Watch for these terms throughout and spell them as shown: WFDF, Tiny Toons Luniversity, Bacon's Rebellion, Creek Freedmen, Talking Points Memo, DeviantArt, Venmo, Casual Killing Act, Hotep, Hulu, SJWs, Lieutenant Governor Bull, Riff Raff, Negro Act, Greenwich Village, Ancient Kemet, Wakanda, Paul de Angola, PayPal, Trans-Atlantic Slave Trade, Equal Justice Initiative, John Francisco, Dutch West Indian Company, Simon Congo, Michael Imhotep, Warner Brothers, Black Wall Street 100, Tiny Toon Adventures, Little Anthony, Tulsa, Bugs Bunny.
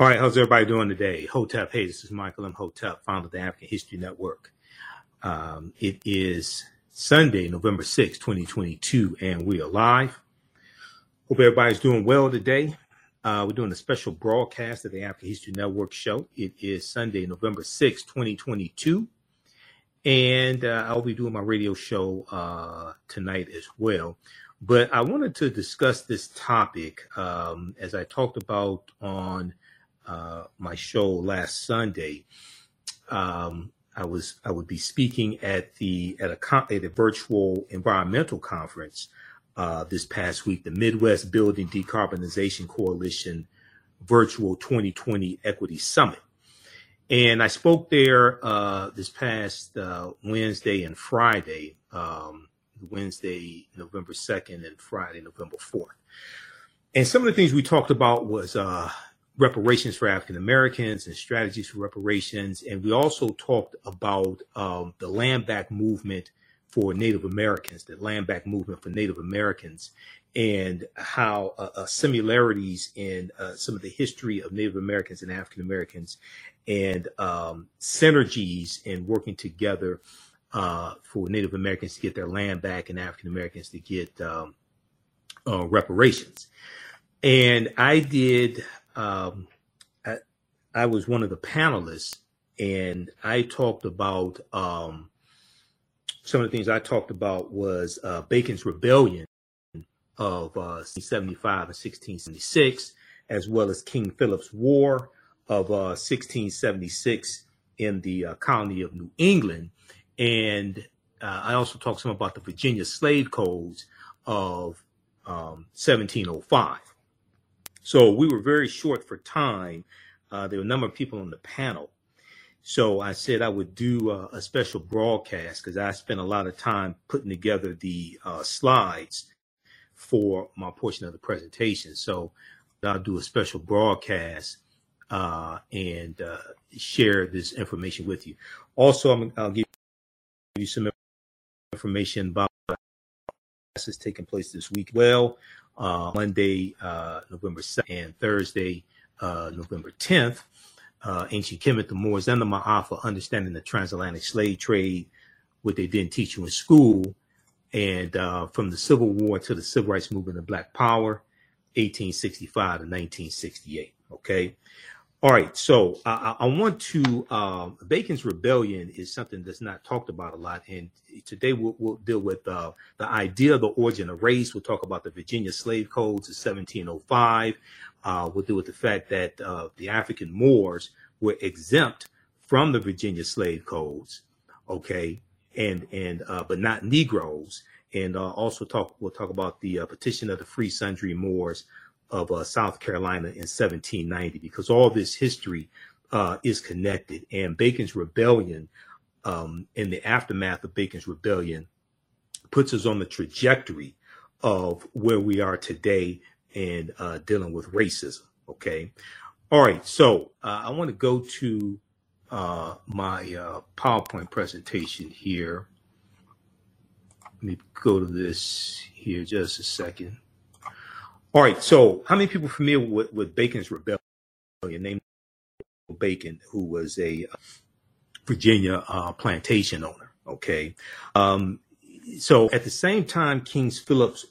All right, how's everybody doing today? Hotep, hey, this is Michael. I'm Hotep, founder of the African History Network. It is Sunday, November 6, 2022, and we are live. Hope everybody's doing well today. We're doing a special broadcast of the African History Network show. It is Sunday, November 6, 2022, and I'll be doing my radio show tonight as well. But I wanted to discuss this topic as I talked about on my show last Sunday. I would be speaking at a virtual environmental conference this past week, the Midwest Building Decarbonization Coalition Virtual 2020 Equity Summit, and I spoke there this past Wednesday and Friday, Wednesday November 2nd and Friday November 4th, and some of the things we talked about was reparations for African Americans and strategies for reparations. And we also talked about the land back movement for Native Americans, the land back movement for Native Americans, and how similarities in some of the history of Native Americans and African Americans, and synergies in working together for Native Americans to get their land back and African Americans to get reparations. And I did... I was one of the panelists, and I talked about some of the things I talked about was Bacon's Rebellion of 1675 and 1676, as well as King Philip's War of 1676 in the colony of New England. And I also talked some about the Virginia Slave Codes of 1705. So we were very short for time. There were a number of people on the panel. So I said I would do a special broadcast because I spent a lot of time putting together the slides for my portion of the presentation. So I'll do a special broadcast and share this information with you. Also, I'll give you some information about classes taking place this week. Well, Monday, November 2nd, and Thursday, November 10th, Ancient Kemet, the Moors, and the Ma'afa, Understanding the Transatlantic Slave Trade, what they didn't teach you in school, and from the Civil War to the Civil Rights Movement and Black Power, 1865 to 1968, okay? All right, so I want to, Bacon's Rebellion is something that's not talked about a lot, and today we'll deal with the idea of the origin of race. We'll talk about the Virginia Slave Codes of 1705. We'll deal with the fact that the African Moors were exempt from the Virginia Slave Codes, okay, and but not Negroes, and also we'll talk about the petition of the Free Sundry Moors of South Carolina in 1790, because all this history is connected. And Bacon's Rebellion, in the aftermath of Bacon's Rebellion, puts us on the trajectory of where we are today and dealing with racism, okay? All right, so I wanna go to my PowerPoint presentation here. Let me go to this here just a second. All right, so how many people are familiar with Bacon's Rebellion? Named Bacon, who was a Virginia plantation owner, okay? So at the same time, King Philip's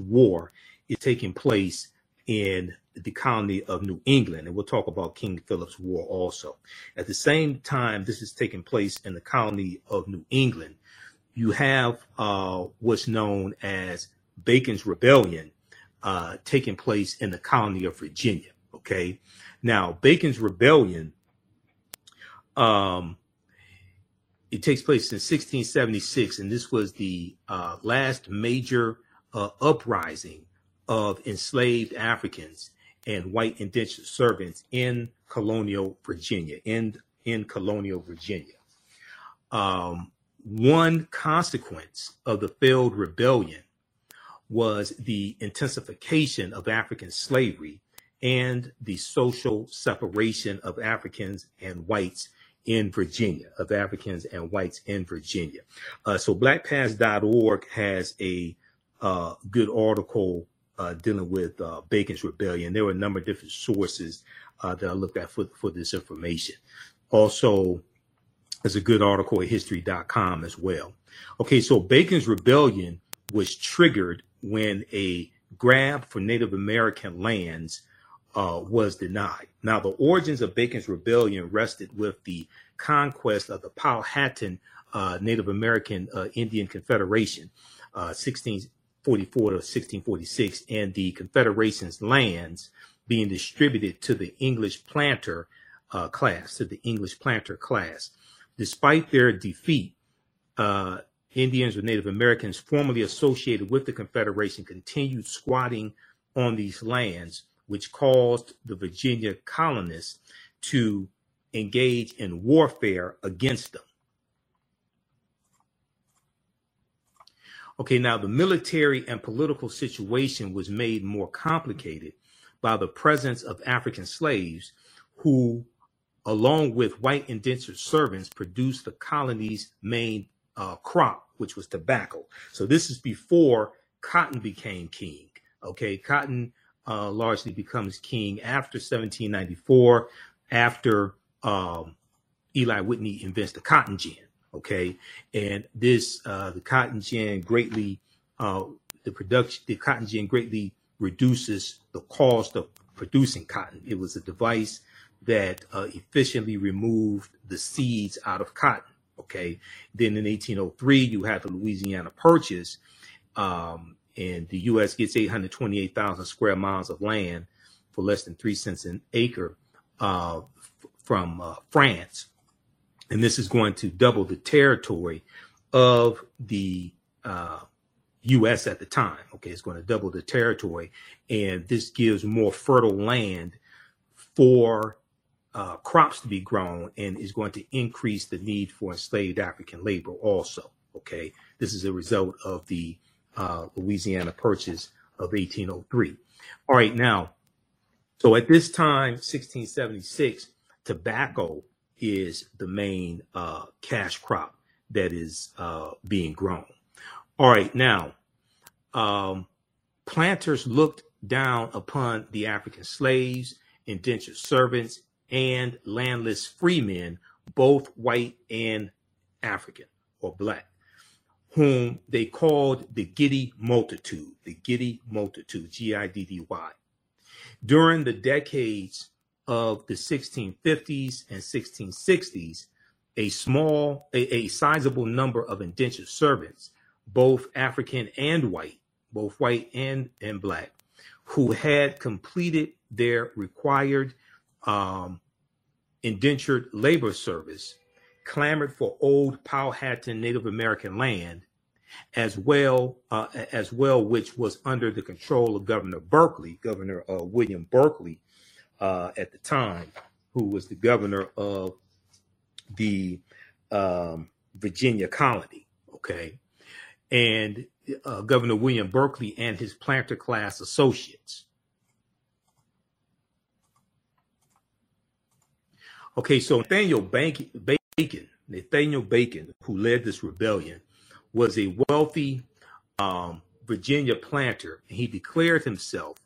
War is taking place in the colony of New England, and we'll talk about King Philip's War also. At the same time this is taking place in the colony of New England, you have what's known as Bacon's Rebellion taking place in the colony of Virginia, okay? Now, Bacon's Rebellion, it takes place in 1676, and this was the last major uprising of enslaved Africans and white indentured servants in colonial Virginia, One consequence of the failed rebellion was the intensification of African slavery and the social separation of Africans and whites in Virginia, So blackpast.org has a good article dealing with Bacon's Rebellion. There were a number of different sources that I look at for this information. Also, there's a good article at history.com as well. Okay, so Bacon's Rebellion was triggered when a grab for Native American lands was denied. Now, the origins of Bacon's Rebellion rested with the conquest of the Powhatan Native American Indian Confederation, 1644 to 1646, and the Confederation's lands being distributed to the English planter class, Despite their defeat, Indians or Native Americans formerly associated with the Confederation continued squatting on these lands, which caused the Virginia colonists to engage in warfare against them. Okay, now the military and political situation was made more complicated by the presence of African slaves who, along with white indentured servants, produced the colony's main crop, which was tobacco. So this is before cotton became king. Okay, cotton largely becomes king after 1794, after Eli Whitney invents the cotton gin. Okay, and this the cotton gin greatly reduces the cost of producing cotton. It was a device that efficiently removed the seeds out of cotton. Okay, then in 1803, you have the Louisiana Purchase, and the U.S. gets 828,000 square miles of land for less than 3 cents an acre from France. And this is going to double the territory of the U.S. at the time. Okay, it's going to double the territory, and this gives more fertile land for crops to be grown, and is going to increase the need for enslaved African labor also. Okay, this is a result of the Louisiana Purchase of 1803. All right, now, so at this time, 1676, tobacco is the main cash crop that is being grown. All right, now, planters looked down upon the African slaves, indentured servants, and landless freemen, both white and African or black, whom they called the Giddy Multitude, G-I-D-D-Y. During the decades of the 1650s and 1660s, a sizable number of indentured servants, both African and white, and black, who had completed their required indentured labor service, clamored for old Powhatan Native American land, as well, which was under the control of Governor Berkeley, William Berkeley, at the time, who was the governor of the Virginia colony. Okay, and Governor William Berkeley and his planter class associates. Okay, so Nathaniel Bacon, who led this rebellion, was a wealthy Virginia planter, and he declared himself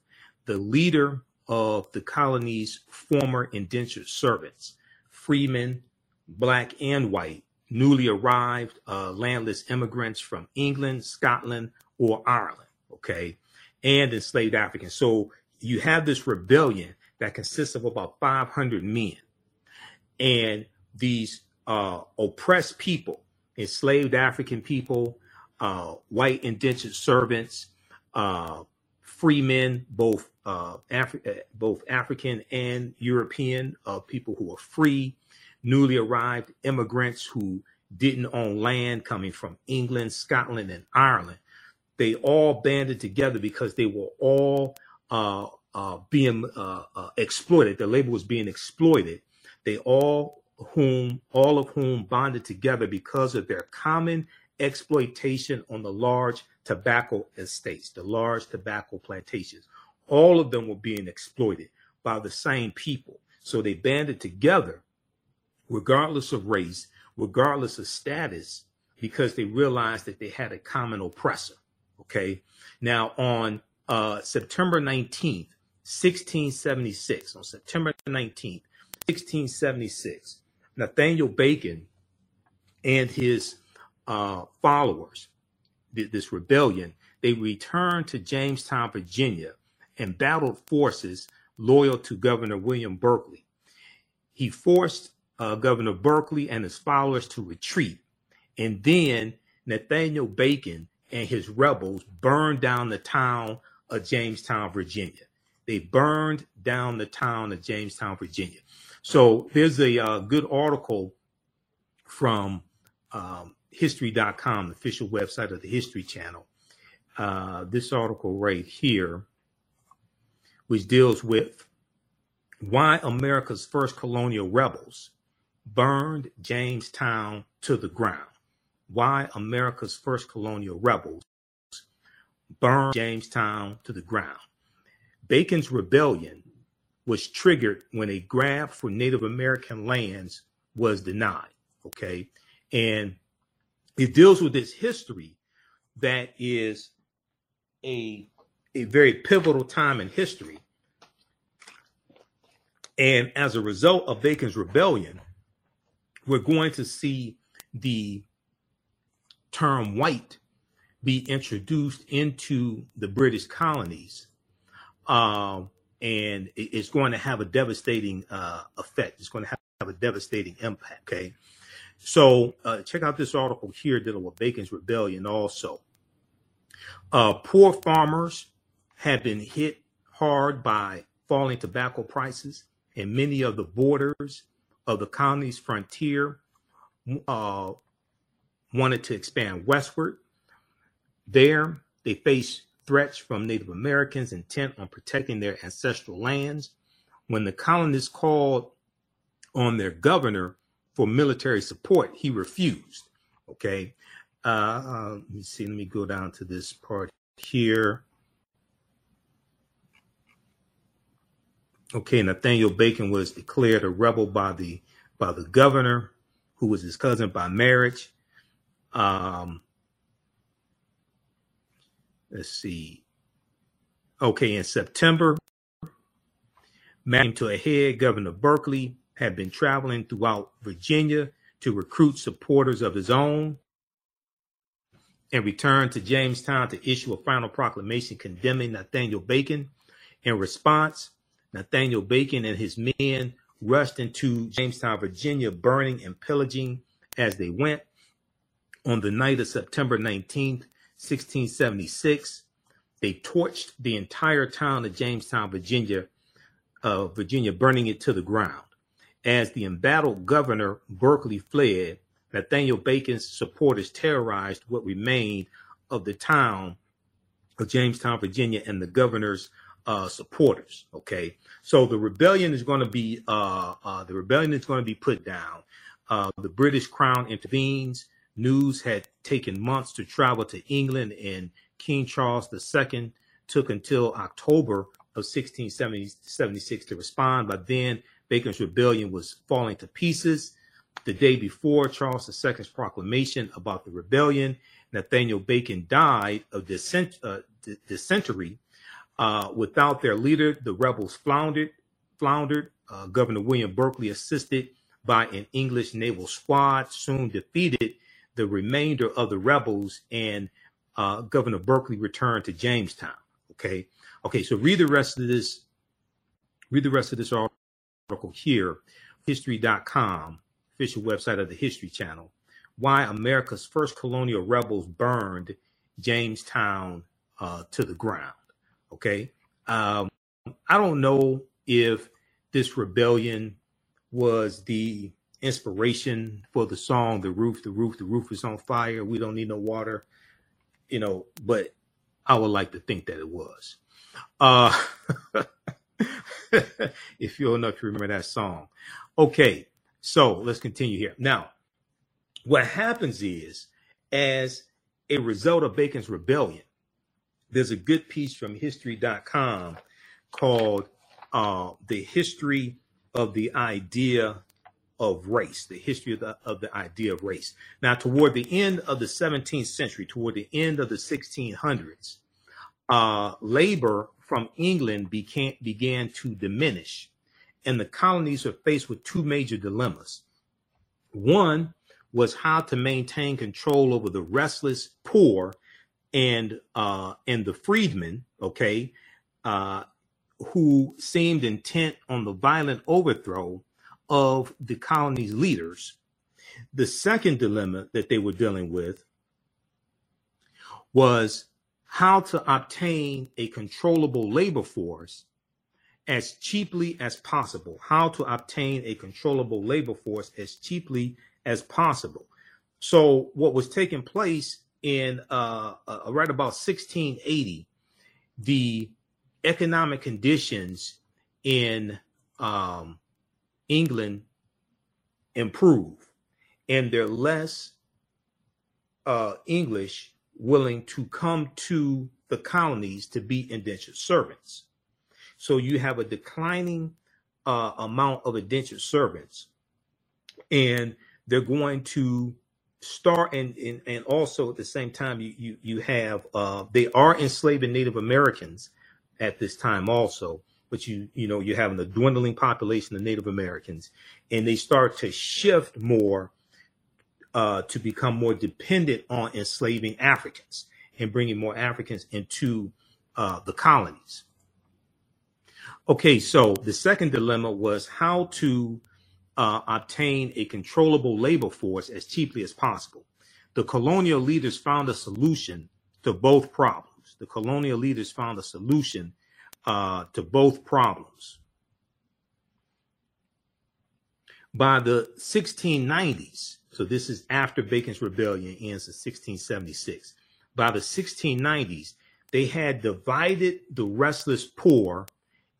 the leader of the colony's former indentured servants, freemen, black and white, newly arrived landless immigrants from England, Scotland, or Ireland, okay, and enslaved Africans. So you have this rebellion that consists of about 500 men. And these oppressed people, enslaved African people, white indentured servants, freemen, both African and European, people who are free, newly arrived immigrants who didn't own land coming from England, Scotland, and Ireland. They all banded together because they were all being exploited. Their labor was being exploited. They all of whom bonded together because of their common exploitation on the large tobacco estates, the large tobacco plantations. All of them were being exploited by the same people. So they banded together, regardless of race, regardless of status, because they realized that they had a common oppressor. Okay. Now on September 19th, 1676, on September 19th, 1676, Nathaniel Bacon and his followers, this rebellion, they returned to Jamestown, Virginia, and battled forces loyal to Governor William Berkeley. He forced Governor Berkeley and his followers to retreat. And then Nathaniel Bacon and his rebels burned down the town of Jamestown, Virginia. They burned down the town of Jamestown, Virginia. So there's a good article from history.com, the official website of the History Channel. This article right here, which deals with why America's first colonial rebels burned Jamestown to the ground. Why America's first colonial rebels burned Jamestown to the ground. Bacon's rebellion was triggered when a grab for Native American lands was denied, okay? And it deals with this history that is a very pivotal time in history. And as a result of Bacon's rebellion, we're going to see the term white be introduced into the British colonies. And it's going to have a devastating effect. It's going to have a devastating impact, okay? So check out this article here dealing with Bacon's Rebellion also. Poor farmers have been hit hard by falling tobacco prices, and many of the borders of the colony's frontier wanted to expand westward. There, they faced threats from Native Americans intent on protecting their ancestral lands. When the colonists called on their governor for military support, he refused. Okay. Let me see. Let me go down to this part here. Okay. Nathaniel Bacon was declared a rebel by the governor, who was his cousin by marriage. Let's see. Okay, in September, matters came to a head. Governor Berkeley had been traveling throughout Virginia to recruit supporters of his own and returned to Jamestown to issue a final proclamation condemning Nathaniel Bacon. In response, Nathaniel Bacon and his men rushed into Jamestown, Virginia, burning and pillaging as they went. On the night of September 19th, 1676, they torched the entire town of Jamestown, Virginia, burning it to the ground. As the embattled governor Berkeley fled, Nathaniel Bacon's supporters terrorized what remained of the town of Jamestown, Virginia, and the governor's supporters. Okay, so the rebellion is going to be put down. The British Crown intervenes. News had taken months to travel to England, and King Charles II took until October of 1676 to respond. By then, Bacon's rebellion was falling to pieces. The day before Charles II's proclamation about the rebellion, Nathaniel Bacon died of dysentery. Without their leader, the rebels floundered. Governor William Berkeley, assisted by an English naval squad, soon defeated the remainder of the rebels, and Governor Berkeley returned to Jamestown. Okay. Okay. So read the rest of this article here, history.com, official website of the History Channel, why America's first colonial rebels burned Jamestown to the ground. Okay. I don't know if this rebellion was the inspiration for the song the roof is on fire, we don't need no water, you know, but I would like to think that it was, if you're enough to remember that song. Okay, so let's continue here. Now, what happens is, as a result of Bacon's rebellion, there's a good piece from history.com called The History of the Idea of Race, the history of the idea of race. Now, toward the end of the 17th century, toward the end of the 1600s, labor from England began to diminish, and the colonies were faced with two major dilemmas. One was how to maintain control over the restless poor and the freedmen, okay, who seemed intent on the violent overthrow of the colony's leaders. The second dilemma that they were dealing with was how to obtain a controllable labor force as cheaply as possible. How to obtain a controllable labor force as cheaply as possible. So what was taking place in right about 1680, the economic conditions in England improve, and they're less English willing to come to the colonies to be indentured servants. So you have a declining amount of indentured servants, and they're going to start, and also at the same time you have they are enslaving Native Americans at this time also, but you're having a dwindling population of Native Americans, and they start to shift more to become more dependent on enslaving Africans and bringing more Africans into the colonies. Okay, so the second dilemma was how to obtain a controllable labor force as cheaply as possible. The colonial leaders found a solution to both problems. The colonial leaders found a solution to both problems. By the 1690s, so this is after Bacon's Rebellion ends in 1676. By the 1690s, they had divided the restless poor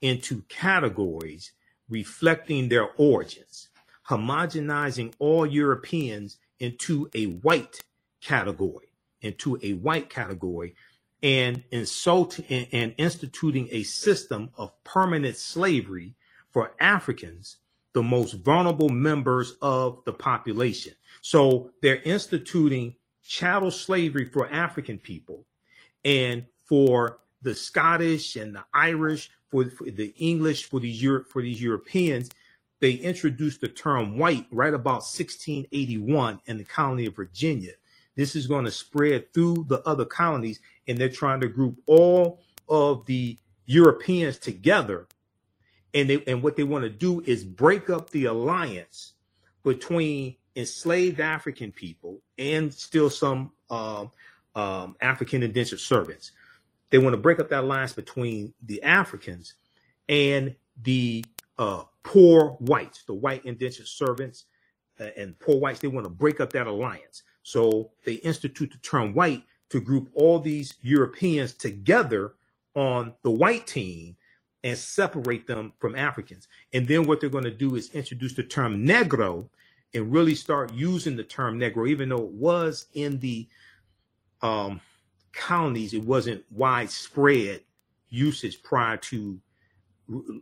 into categories reflecting their origins, homogenizing all Europeans into a white category, and instituting a system of permanent slavery for Africans, the most vulnerable members of the population. So they're instituting chattel slavery for African people, and for the Scottish and the Irish, for the English, for these Europeans. They introduced the term white right about 1681 in the colony of Virginia. This is going to spread through the other colonies, and they're trying to group all of the Europeans together. And what they want to do is break up the alliance between enslaved African people and still some African indentured servants. They want to break up that alliance between the Africans and the poor whites, the white indentured servants and poor whites. They want to break up that alliance. So they institute the term white to group all these Europeans together on the white team and separate them from Africans. And then what they're going to do is introduce the term Negro and really start using the term Negro, even though it was in the colonies, it wasn't widespread usage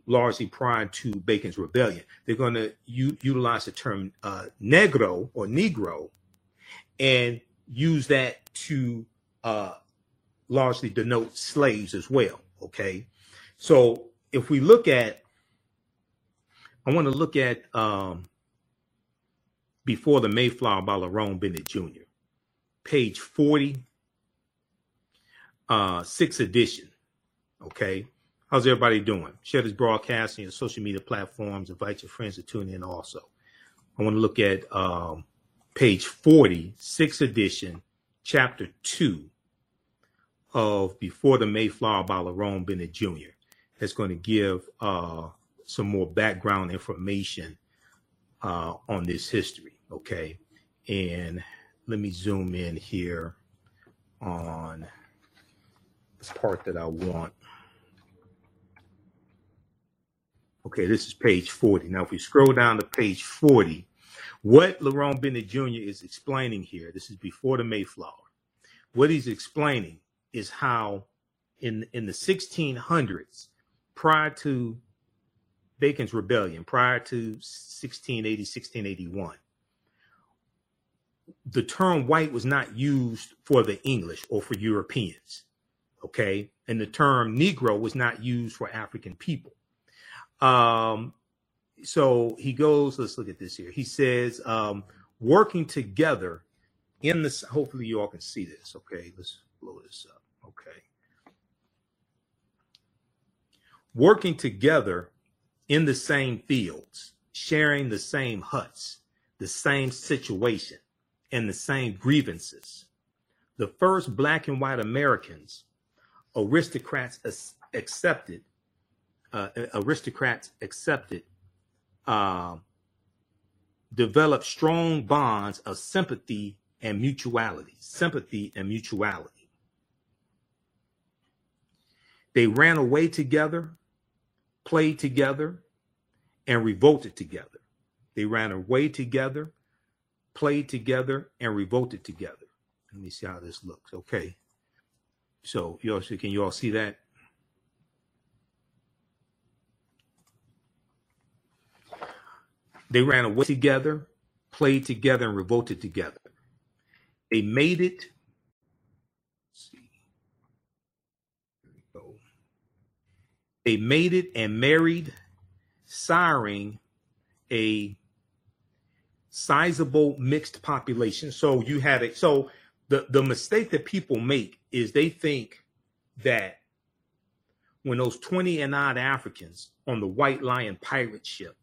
largely prior to Bacon's Rebellion. They're going to utilize the term Negro or Negro and use that to largely denote slaves as well. Okay, so if we look at, I want to look at Before the Mayflower by Lerone Bennett Jr., page 40. Sixth edition. Okay. How's everybody doing? Share this broadcast on your social media platforms. Invite your friends to tune in also. I want to look at page 40, sixth edition, chapter 2 of Before the Mayflower by Lerone Bennett Jr. That's going to give some more background information on this history. Okay. And let me zoom in here on this part that I want. Okay, this is page 40. Now, if we scroll down to page 40, what Lerone Bennett Jr. is explaining here, this is Before the Mayflower. What he's explaining is how in the 1600s, prior to Bacon's Rebellion, prior to 1680, 1681, the term white was not used for the English or for Europeans. okay? And the term Negro was not used for African people. So he goes, let's look at this here. He says, working together in this, hopefully you all can see this, okay? Let's blow this up, okay? Working together in the same fields, sharing the same huts, the same situation, and the same grievances. The first black and white Americans, aristocrats accepted, developed strong bonds of sympathy and mutuality, They ran away together, played together, and revolted together. Let me see how this looks. Okay. So you all, can you all see that? They ran away together, played together, and revolted together. They made it. They mated and married, siring a sizable mixed population. So you had it. So the mistake that people make is they think that when those 20 and odd Africans on the White Lion pirate ship,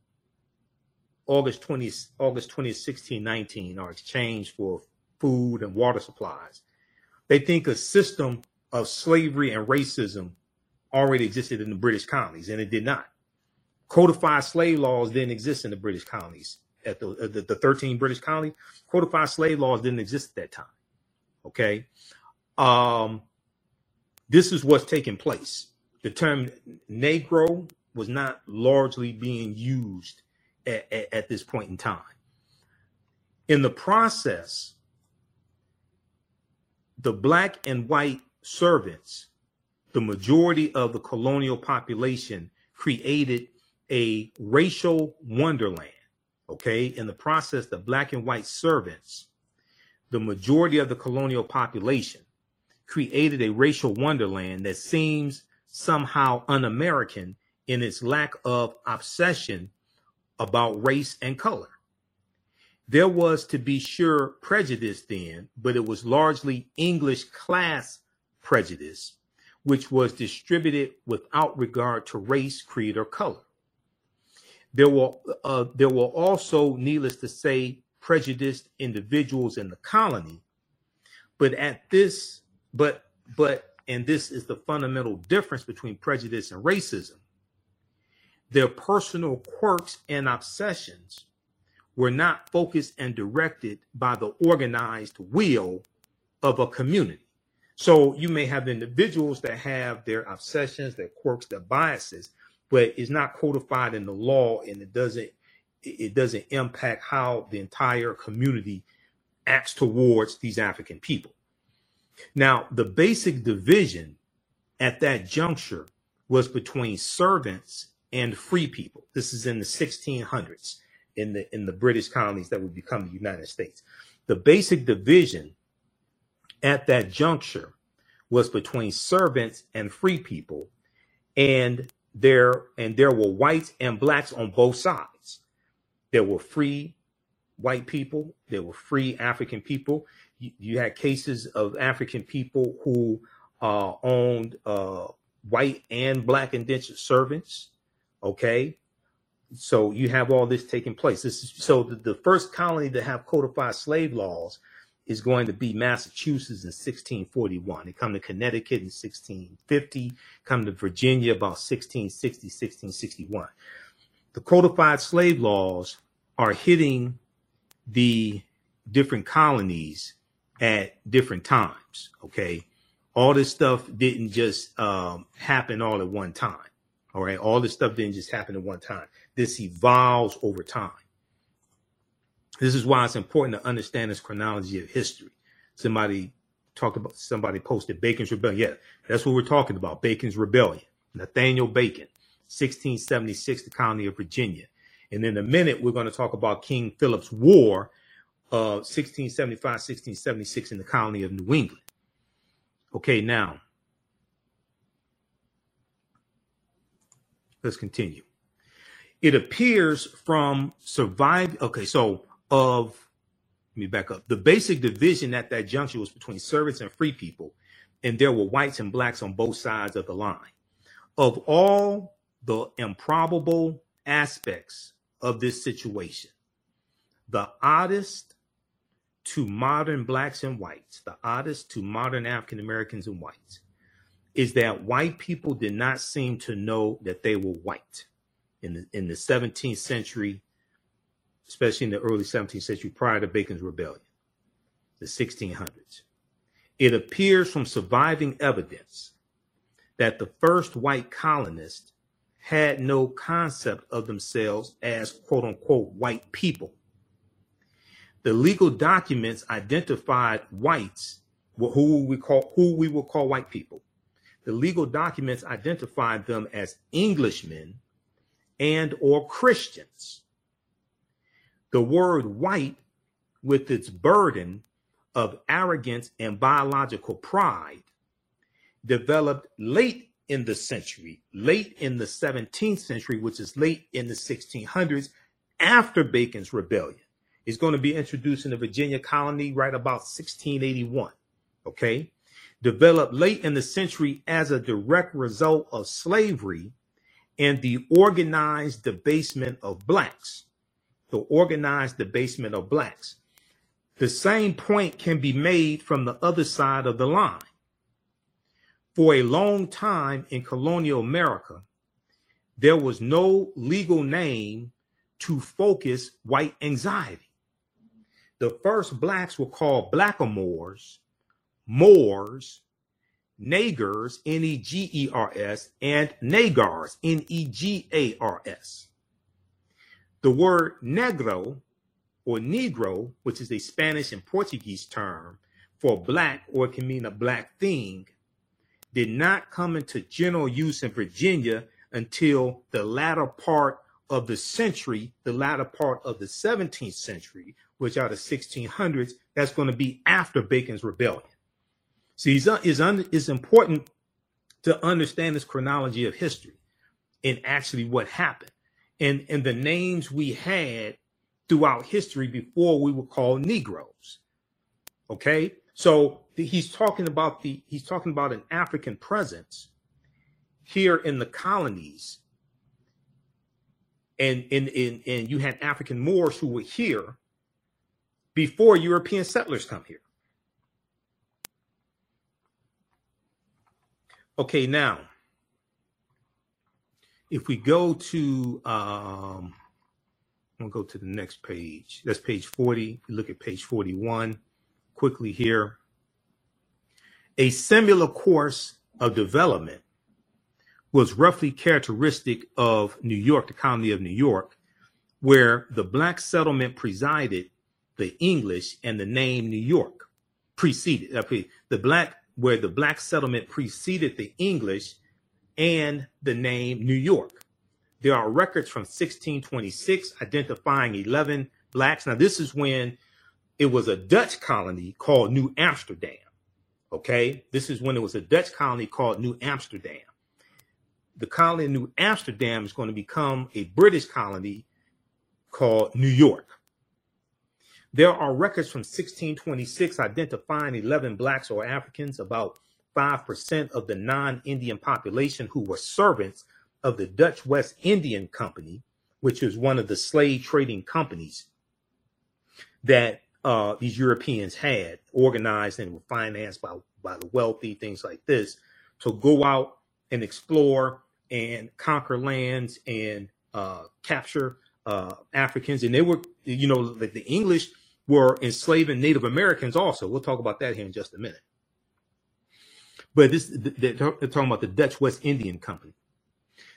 August 20, 1619, are exchanged for food and water supplies, they think a system of slavery and racism already existed in the British colonies, and it did not. Codified slave laws didn't exist in the British colonies. At the 13 British colonies, codified slave laws didn't exist at that time. Okay, this is what's taking place. The term Negro was not largely being used at this point in time. In the process, the black and white servants, the majority of the colonial population, created a racial wonderland. Okay, in the process, the black and white servants, the majority of the colonial population, created a racial wonderland that seems somehow un-American in its lack of obsession about race and color. There was, to be sure, prejudice then, but it was largely English class prejudice, which was distributed without regard to race, creed, or color. There were also, needless to say, prejudiced individuals in the colony, but this is the fundamental difference between prejudice and racism. Their personal quirks and obsessions were not focused and directed by the organized will of a community. So you may have individuals that have their obsessions, their quirks, their biases, but it's not codified in the law, and it doesn't impact how the entire community acts towards these African people. Now, the basic division at that juncture was between servants and free people. This is in the 1600s in the British colonies that would become the United States. The basic division at that juncture was between servants and free people, and there were whites and blacks on both sides. There were free white people, there were free African people. You had cases of African people who owned white and black indentured servants, okay? So you have all this taking place. So the first colony to have codified slave laws is going to be Massachusetts in 1641. They come to Connecticut in 1650, come to Virginia about 1660, 1661. The codified slave laws are hitting the different colonies at different times, okay? All this stuff didn't just happen all at one time, all right? All this stuff didn't just happen at one time. This evolves over time. This is why it's important to understand this chronology of history. Somebody posted Bacon's Rebellion. Yeah, that's what we're talking about. Bacon's Rebellion. Nathaniel Bacon, 1676, the colony of Virginia. And in a minute, we're going to talk about King Philip's War, 1675, 1676, in the colony of New England. Okay, now Let's continue. It appears from survive. Okay, so let me back up. The basic division at that juncture was between servants and free people, and there were whites and blacks on both sides of the line. Of all the improbable aspects of this situation, the oddest to modern blacks and whites, the oddest to modern African Americans and whites, is that white people did not seem to know that they were white. In the 17th century, especially in the early 17th century prior to Bacon's Rebellion, the 1600s. It appears from surviving evidence that the first white colonists had no concept of themselves as quote unquote white people. The legal documents identified whites, who we will call white people. The legal documents identified them as Englishmen and or Christians. The word white, with its burden of arrogance and biological pride, developed late in the century, late in the 17th century, which is late in the 1600s, after Bacon's Rebellion. It's going to be introduced in the Virginia colony right about 1681, okay? Developed late in the century as a direct result of slavery and the organized debasement of blacks. The organized debasement of blacks. The same point can be made from the other side of the line. For a long time in colonial America, there was no legal name to focus white anxiety. The first blacks were called blackamoors, Moors, Negers, N-E-G-E-R-S, and Negars, N-E-G-A-R-S. The word Negro or Negro, which is a Spanish and Portuguese term for black, or it can mean a black thing, did not come into general use in Virginia until the latter part of the century, the latter part of the 17th century, which are the 1600s. That's going to be after Bacon's Rebellion. See, it's important to understand this chronology of history and actually what happened and the names we had throughout history before we were called Negroes. Okay, so he's talking about an African presence here in the colonies, and you had African Moors who were here before European settlers come here. Okay, now if we go to I'm gonna go to the next page. That's page 40. We look at page 41 quickly here. A similar course of development was roughly characteristic of New York, the colony of New York, where the black settlement presided the English and the name New York preceded where the black settlement preceded the English and the name New York. There are records from 1626 identifying 11 blacks. Now, this is when it was a Dutch colony called New Amsterdam. Okay, this is when it was a Dutch colony called New Amsterdam. The colony of New Amsterdam is going to become a British colony called New York. There are records from 1626 identifying 11 blacks or Africans, about 5% of the non-Indian population, who were servants of the Dutch West Indian Company, which is one of the slave trading companies that these Europeans had organized and were financed by the wealthy, things like this, to go out and explore and conquer lands and capture Africans. And they were, you know, like the English were enslaving Native Americans also. We'll talk about that here in just a minute. But this, they're talking about the Dutch West Indian Company.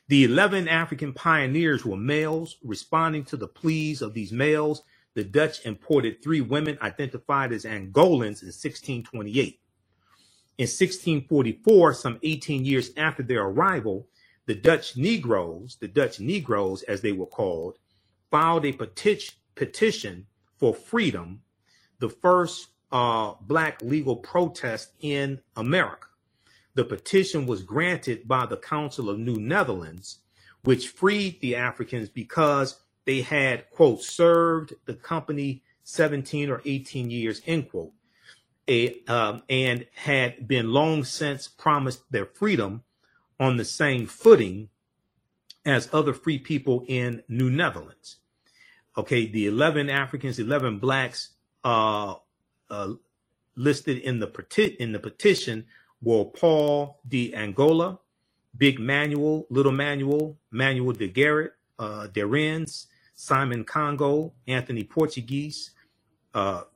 The 11 African pioneers were males. Responding to the pleas of these males, the Dutch imported 3 women identified as Angolans in 1628. In 1644, some 18 years after their arrival, the Dutch Negroes, as they were called, filed a petition for freedom, the first black legal protest in America. The petition was granted by the Council of New Netherlands, which freed the Africans because they had, quote, served the company 17 or 18 years, end quote, and had been long since promised their freedom on the same footing as other free people in New Netherlands. Okay, the 11 Africans, 11 blacks listed in the petition were Paul de Angola, Big Manuel, Little Manuel, Manuel de Garrett, de Rennes, Simon Congo, Anthony Portuguese,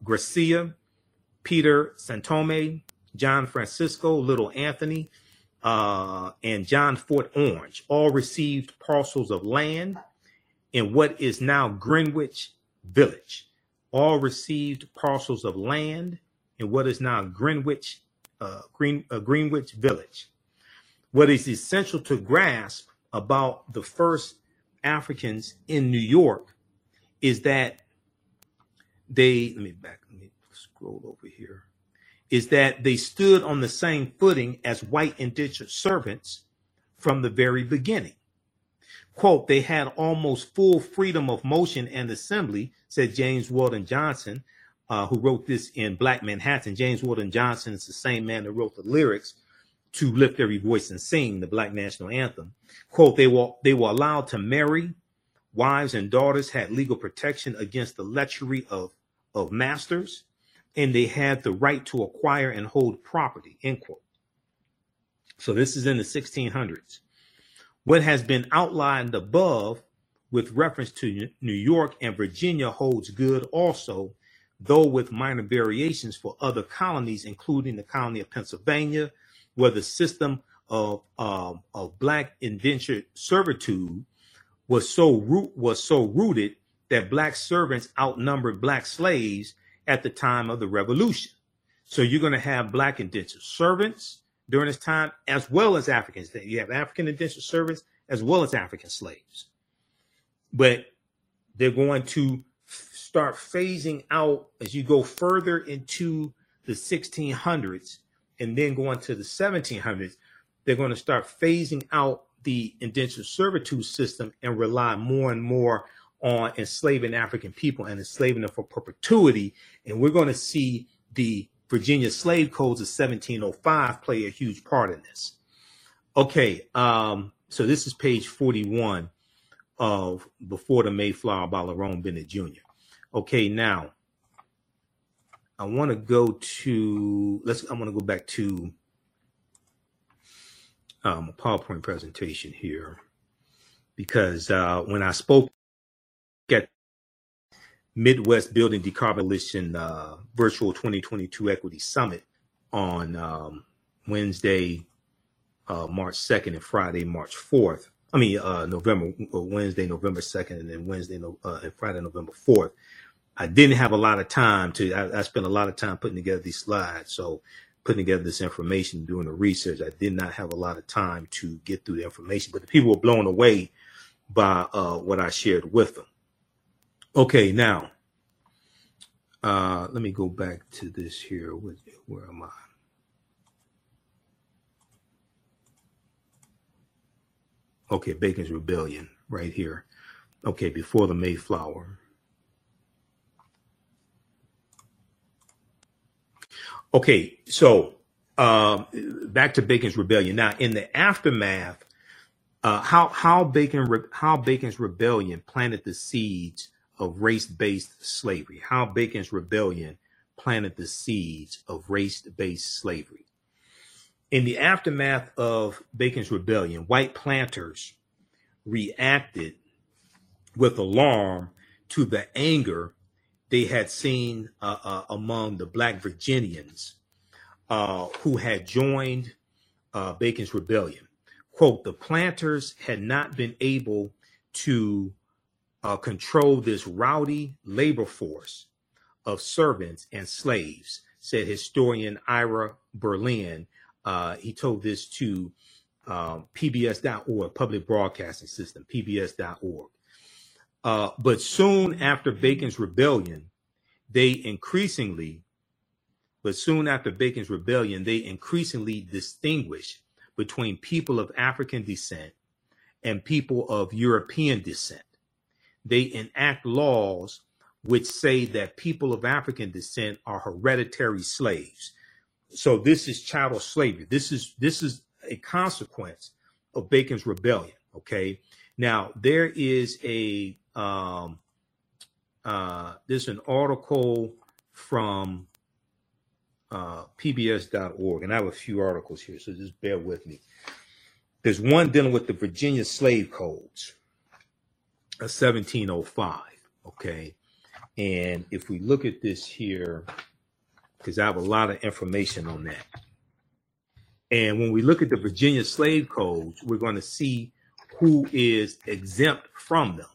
Gracia, Peter Santome, John Francisco, Little Anthony, and John Fort Orange all received parcels of land in what is now Greenwich Village. All received parcels of land in what is now Greenwich, Greenwich Village. What is essential to grasp about the first Africans in New York is that they, let me scroll over here, is that they stood on the same footing as white indentured servants from the very beginning. Quote, they had almost full freedom of motion and assembly, said James Weldon Johnson, who wrote this in Black Manhattan. James Weldon Johnson is the same man that wrote the lyrics to Lift Every Voice and Sing, the Black National Anthem. Quote, they were allowed to marry. Wives and daughters had legal protection against the lechery of masters, and they had the right to acquire and hold property, end quote. So this is in the 1600s. What has been outlined above with reference to New York and Virginia holds good also, though with minor variations for other colonies, including the colony of Pennsylvania, where the system of black indentured servitude was so rooted that black servants outnumbered black slaves at the time of the revolution. So you're going to have black indentured servants during this time, as well as Africans. You have African indentured servants as well as African slaves. But they're going to start phasing out as you go further into the 1600s and then going to the 1700s. They're going to start phasing out the indentured servitude system and rely more and more on enslaving African people and enslaving them for perpetuity. And we're going to see the Virginia Slave Codes of 1705 play a huge part in this. Okay, so this is page 41 of Before the Mayflower by Lerone Bennett Jr. Okay, now I want to go to, I want to go back to a PowerPoint presentation here, because when I spoke at Midwest Building Decarbonization Virtual 2022 Equity Summit on Wednesday, March 2nd and Friday, March 4th. I mean, Wednesday, November 2nd, and then Wednesday and Friday, November 4th. I didn't have a lot of time to, I spent a lot of time putting together these slides. So putting together this information, doing the research, I did not have a lot of time to get through the information, but the people were blown away by what I shared with them. Okay, now, let me go back to this here. Where am I? Okay, Bacon's Rebellion right here. Okay, Before the Mayflower. Okay, so back to Bacon's Rebellion. Now, in the aftermath, how Bacon's Rebellion planted the seeds of race-based slavery, how Bacon's Rebellion planted the seeds of race-based slavery. In the aftermath of Bacon's Rebellion, white planters reacted with alarm to the anger they had seen among the Black Virginians who had joined Bacon's Rebellion. Quote, the planters had not been able to control this rowdy labor force of servants and slaves, said historian Ira Berlin. He told this to PBS.org, Public Broadcasting System, PBS.org. But soon after Bacon's Rebellion, they increasingly distinguished between people of African descent and people of European descent. They enact laws which say that people of African descent are hereditary slaves. So this is chattel slavery. This is a consequence of Bacon's Rebellion. Okay. Now there is a there's an article from PBS.org, and I have a few articles here, so just bear with me. There's one dealing with the Virginia Slave Codes of 1705. Okay. And if we look at this here, because I have a lot of information on that. And when we look at the Virginia Slave Codes, we're going to see who is exempt from them.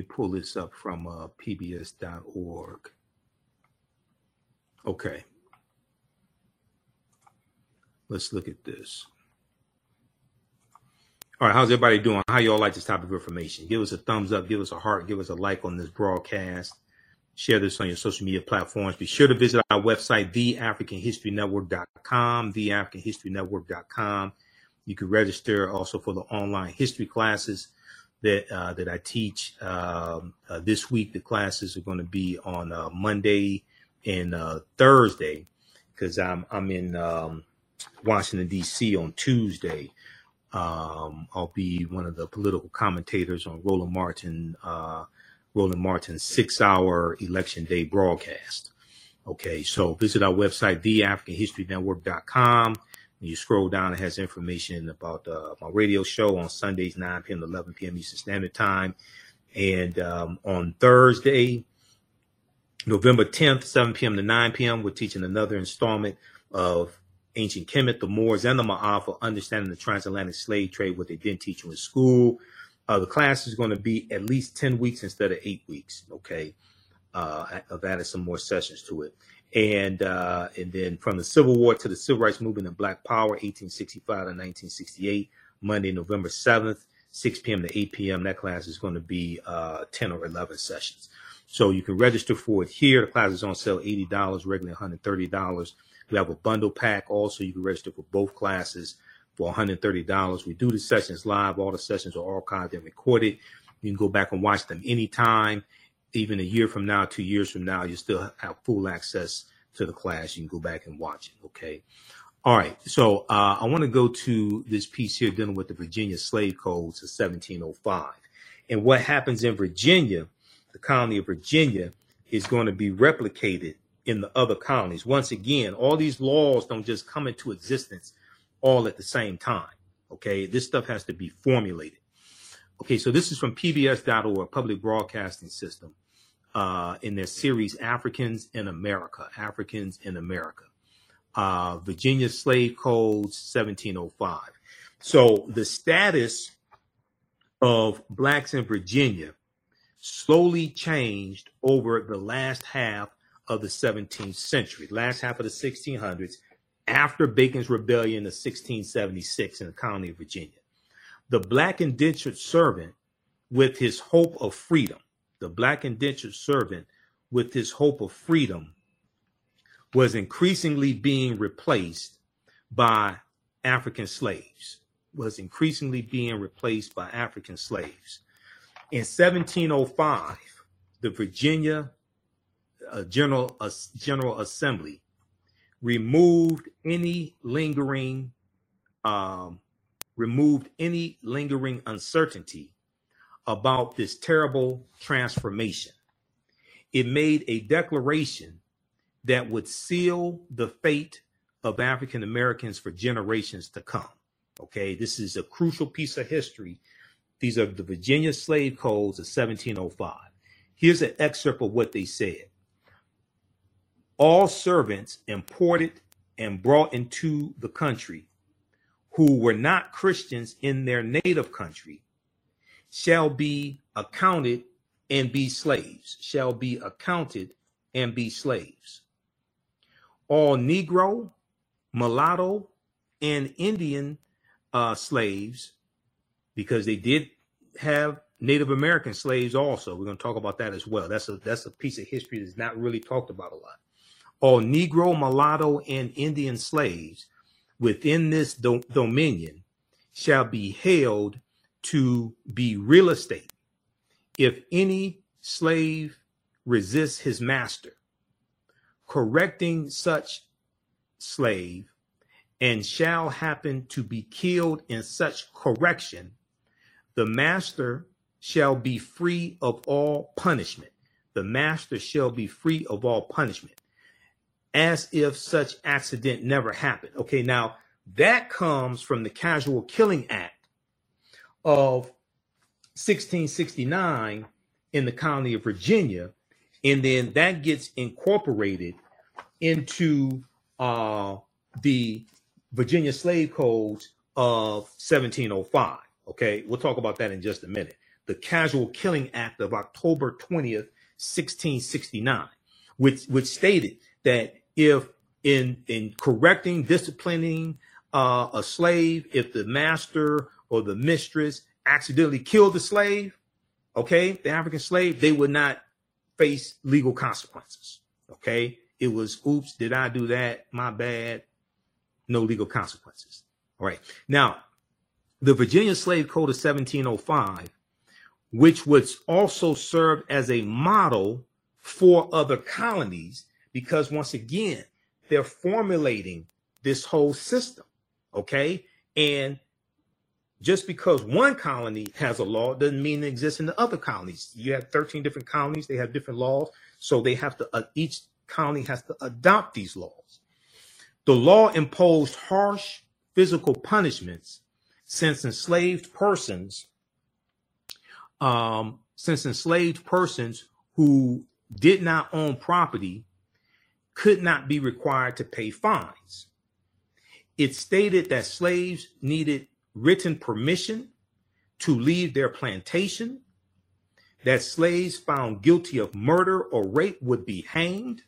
Let me pull this up from PBS.org. Okay. Let's look at this. All right, how's everybody doing? How y'all like this type of information? Give us a thumbs up, give us a heart, give us a like on this broadcast. Share this on your social media platforms. Be sure to visit our website, theafricanhistorynetwork.com, theafricanhistorynetwork.com. You can register also for the online history classes that that I teach this week. The classes are going to be on Monday and Thursday, because I'm in Washington, D.C. on Tuesday. I'll be one of the political commentators on Roland Martin's 6-hour election day broadcast. Okay, so visit our website, theafricanhistorynetwork.com. When you scroll down, it has information about my radio show on Sundays, 9 p.m. to 11 p.m. Eastern Standard Time. And on Thursday, November 10th, 7 p.m. to 9 p.m., we're teaching another installment of Ancient Kemet, the Moors, and the Ma'afa, Understanding the Transatlantic Slave Trade, what they didn't teach you in school. The class is going to be at least 10 weeks instead of 8 weeks, okay? I've added some more sessions to it. And then from the Civil War to the Civil Rights Movement and Black Power, 1865 to 1968, Monday, November 7th, 6 p.m. to 8 p.m. That class is going to be 10 or 11 sessions. So you can register for it here. The class is on sale $80, regularly $130. We have a bundle pack also. You can register for both classes for $130. We do the sessions live. All the sessions are archived and recorded. You can go back and watch them anytime. Even a year from now, 2 years from now, you still have full access to the class. You can go back and watch it, okay? All right, so I want to go to this piece here dealing with the Virginia Slave Codes of 1705. And what happens in Virginia, the colony of Virginia, is going to be replicated in the other colonies. Once again, all these laws don't just come into existence all at the same time. Okay, this stuff has to be formulated. Okay, so this is from PBS.org, Public Broadcasting System, in their series Africans in America. Africans in America. Virginia Slave Codes 1705. So the status of blacks in Virginia slowly changed over the last half of the 17th century, last half of the 1600s, after Bacon's Rebellion of 1676 in the colony of Virginia. The black indentured servant with his hope of freedom, the black indentured servant with his hope of freedom was increasingly being replaced by African slaves, was increasingly being replaced by African slaves. In 1705, the Virginia General Assembly removed any lingering uncertainty about this terrible transformation. It made a declaration that would seal the fate of African Americans for generations to come. Okay, this is a crucial piece of history. These are the Virginia Slave Codes of 1705. Here's an excerpt of what they said. All servants imported and brought into the country who were not Christians in their native country shall be accounted and be slaves, shall be accounted and be slaves. All Negro, mulatto, and Indian slaves, because they did have Native American slaves also. We're going to talk about that as well. That's a piece of history that's not really talked about a lot. All Negro, mulatto, and Indian slaves within this dominion shall be held to be real estate. If any slave resists his master, correcting such slave, and shall happen to be killed in such correction, the master shall be free of all punishment. The master shall be free of all punishment, as if such accident never happened. Okay, now that comes from the Casual Killing Act of 1669 in the colony of Virginia, and then that gets incorporated into the Virginia Slave Codes of 1705. Okay, we'll talk about that in just a minute. The Casual Killing Act of October 20th, 1669, which stated that if in correcting, disciplining a slave, if the master or the mistress accidentally killed the slave, okay, the African slave, they would not face legal consequences. Okay, it was, oops, did I do that? My bad. No legal consequences. All right. Now, the Virginia Slave Code of 1705, which was also served as a model for other colonies, because once again, they're formulating this whole system. Okay. And just because one colony has a law doesn't mean it exists in the other colonies. You have 13 different colonies. They have different laws. So they have to, each colony has to adopt these laws. The law imposed harsh physical punishments since enslaved persons who did not own property could not be required to pay fines. It stated that slaves needed written permission to leave their plantation, that slaves found guilty of murder or rape would be hanged,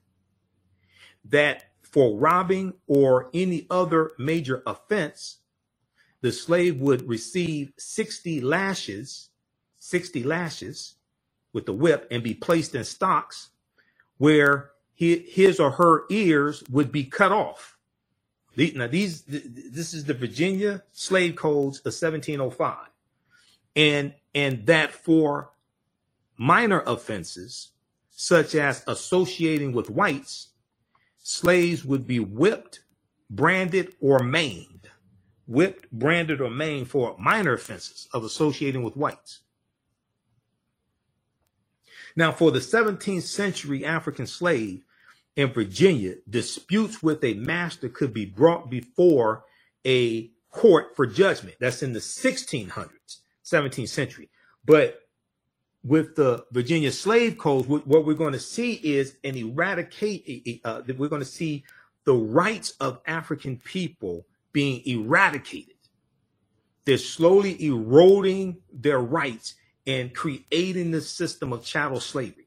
that for robbing or any other major offense, the slave would receive 60 lashes with the whip and be placed in stocks where his or her ears would be cut off. Now, this is the Virginia Slave Codes of 1705. And that for minor offenses, such as associating with whites, slaves would be whipped, branded, or maimed. Whipped, branded, or maimed for minor offenses of associating with whites. Now, for the 17th century African slave in Virginia, disputes with a master could be brought before a court for judgment. That's in the 1600s, 17th century. But with the Virginia Slave Codes, what we're going to see is we're going to see the rights of African people being eradicated. They're slowly eroding their rights and creating the system of chattel slavery.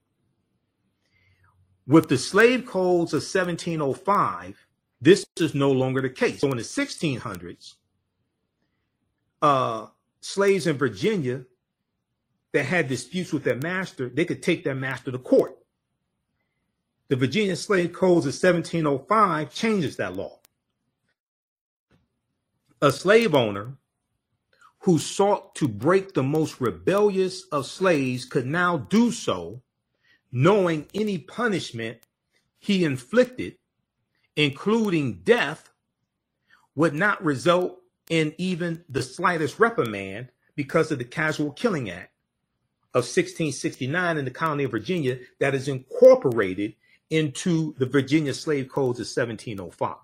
With the Slave Codes of 1705, this is no longer the case. So in the 1600s, slaves in Virginia that had disputes with their master, they could take their master to court. The Virginia Slave Codes of 1705 changes that law. A slave owner who sought to break the most rebellious of slaves could now do so, knowing any punishment he inflicted, including death, would not result in even the slightest reprimand because of the Casual Killing Act of 1669 in the colony of Virginia that is incorporated into the Virginia Slave Codes of 1705.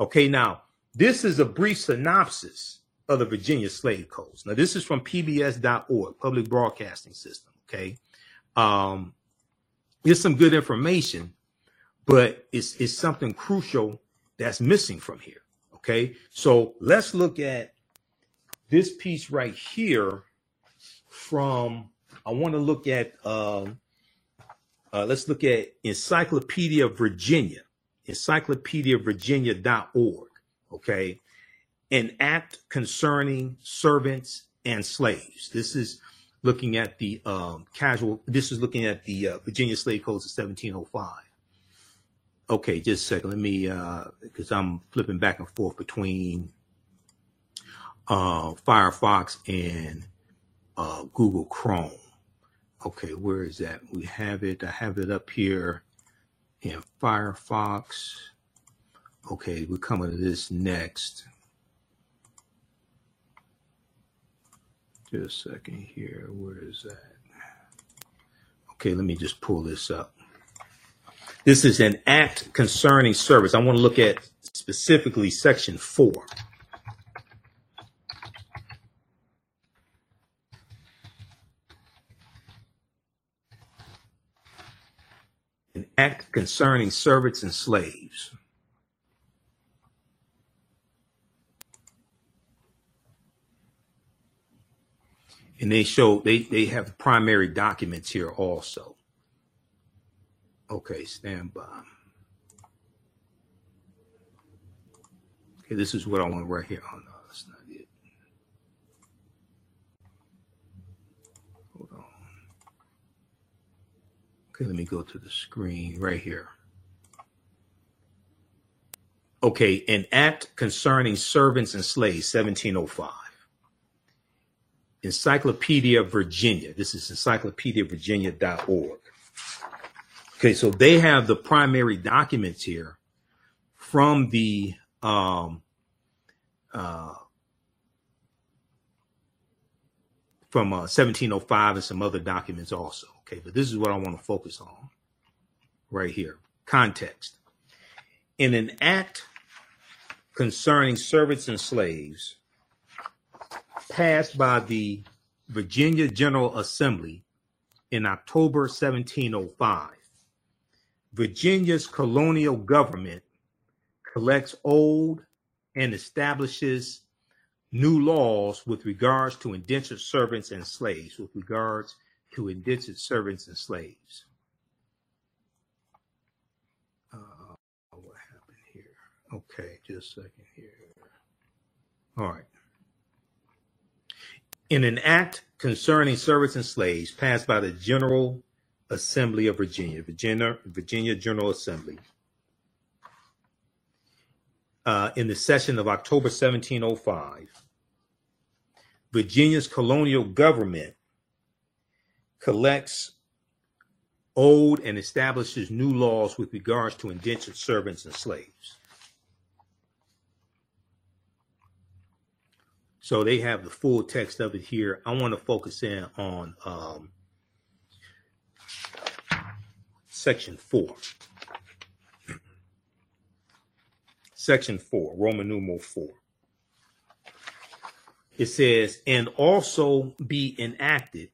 Okay, now, this is a brief synopsis of the Virginia Slave Codes. Now, this is from PBS.org, Public Broadcasting System, okay? There's some good information, but it's something crucial that's missing from here, okay? So let's look at this piece right here from... I want to look at, let's look at Encyclopedia Virginia, encyclopediavirginia.org, okay? An Act Concerning Servants and Slaves. This is looking at the Virginia Slave Codes of 1705. Okay, just a second. Let me, because I'm flipping back and forth between Firefox and Google Chrome. Okay, where is that? We have it. I have it up here in Firefox. Okay, we're coming to this next. Just a second here. Where is that? Okay, let me just pull this up. This is an act concerning service. I want to look at specifically Section 4. An act concerning servants and slaves. And they show, they have primary documents here also. Okay, stand by. Okay, this is what I want right here. Oh, no, that's not it. Hold on. Okay, let me go to the screen right here. Okay, an act concerning servants and slaves, 1705. Encyclopedia Virginia. This is encyclopediavirginia.org. Okay, so they have the primary documents here from the from 1705 and some other documents also. Okay, but this is what I want to focus on right here. Context. In an act concerning servants and slaves passed by the Virginia General Assembly in October 1705. Virginia's colonial government collects old and establishes new laws with regards to indentured servants and slaves, What happened here? Okay, just a second here. All right. In an act concerning servants and slaves passed by the General Assembly of Virginia, Virginia General Assembly, in the session of October 1705, Virginia's colonial government collects old and establishes new laws with regards to indentured servants and slaves. So they have the full text of it here. I want to focus in on Section 4. Section 4, Roman numeral 4. It says, and also be enacted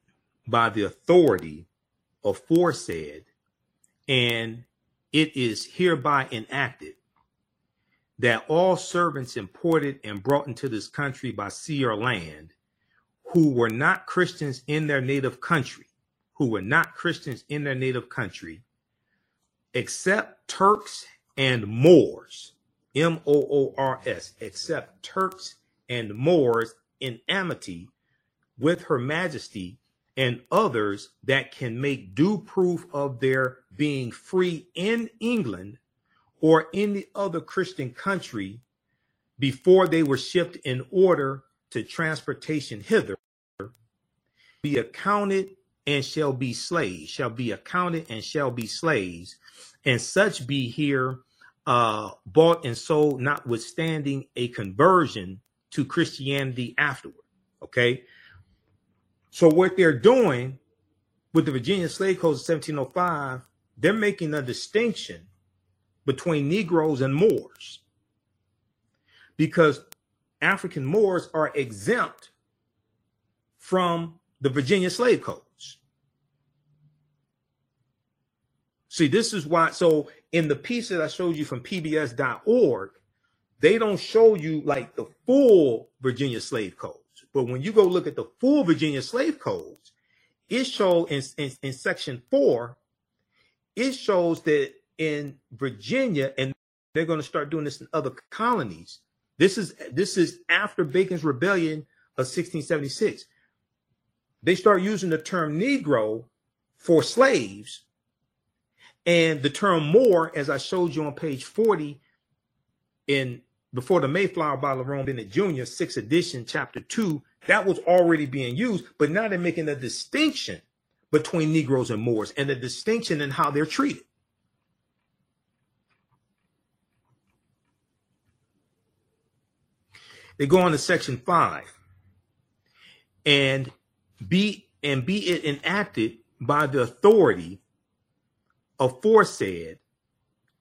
by the authority aforesaid, and it is hereby enacted that all servants imported and brought into this country by sea or land who were not Christians in their native country, except Turks and Moors, M-O-O-R-S, except Turks and Moors in amity with Her Majesty and others that can make due proof of their being free in England or any other Christian country before they were shipped in order to transportation hither, be accounted and shall be slaves, and such be here bought and sold, notwithstanding a conversion to Christianity afterward. Okay. So what they're doing with the Virginia Slave Codes of 1705, they're making a distinction between Negroes and Moors, because African Moors are exempt from the Virginia Slave Codes. See, this is why. So in the piece that I showed you from PBS.org, they don't show you like the full Virginia Slave Codes. But when you go look at the full Virginia Slave Codes, it shows in Section 4, it shows that in Virginia, and they're going to start doing this in other colonies. This is after Bacon's Rebellion of 1676. They start using the term Negro for slaves, And the term Moor, as I showed you on page 40 in Before the Mayflower by Lerone Bennett Jr., 6th edition, chapter 2, that was already being used, but now they're making a distinction between Negroes and Moors and the distinction in how they're treated. They go on to section 5, and be it enacted by the authority aforesaid,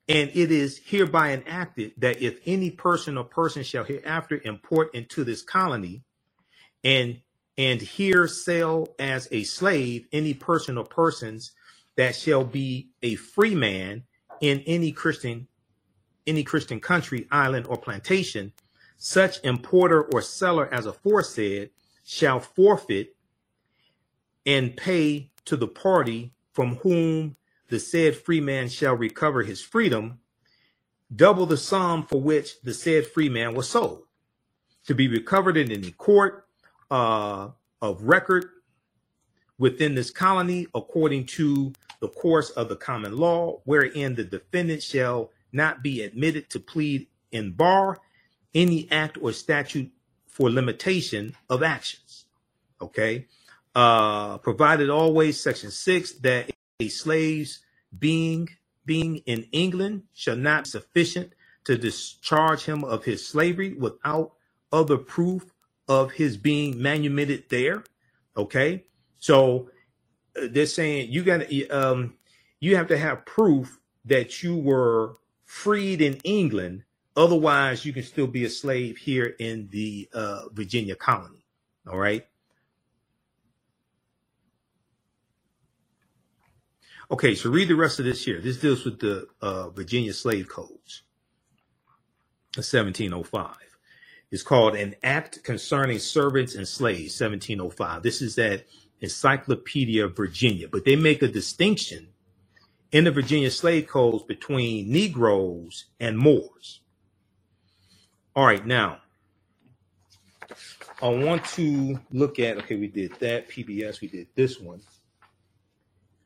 and it is hereby enacted that if any person or persons shall hereafter import into this colony and here sell as a slave any person or persons that shall be a free man in any Christian country, island, or plantation, such importer or seller as aforesaid shall forfeit and pay to the party from whom the said free man shall recover his freedom double the sum for which the said free man was sold, to be recovered in any court of record within this colony according to the course of the common law, wherein the defendant shall not be admitted to plead in bar any act or statute for limitation of actions. Okay. Provided always, section 6, that a slave's being in England shall not be sufficient to discharge him of his slavery without other proof of his being manumitted there. Okay. So they're saying you have to have proof that you were freed in England. Otherwise, you can still be a slave here in the Virginia colony. All right. Okay, so read the rest of this here. This deals with the Virginia Slave Codes, 1705. It's called An Act Concerning Servants and Slaves, 1705. This is at Encyclopedia Virginia. But they make a distinction in the Virginia Slave Codes between Negroes and Moors. All right, now, I want to look at, okay, we did that, PBS, we did this one.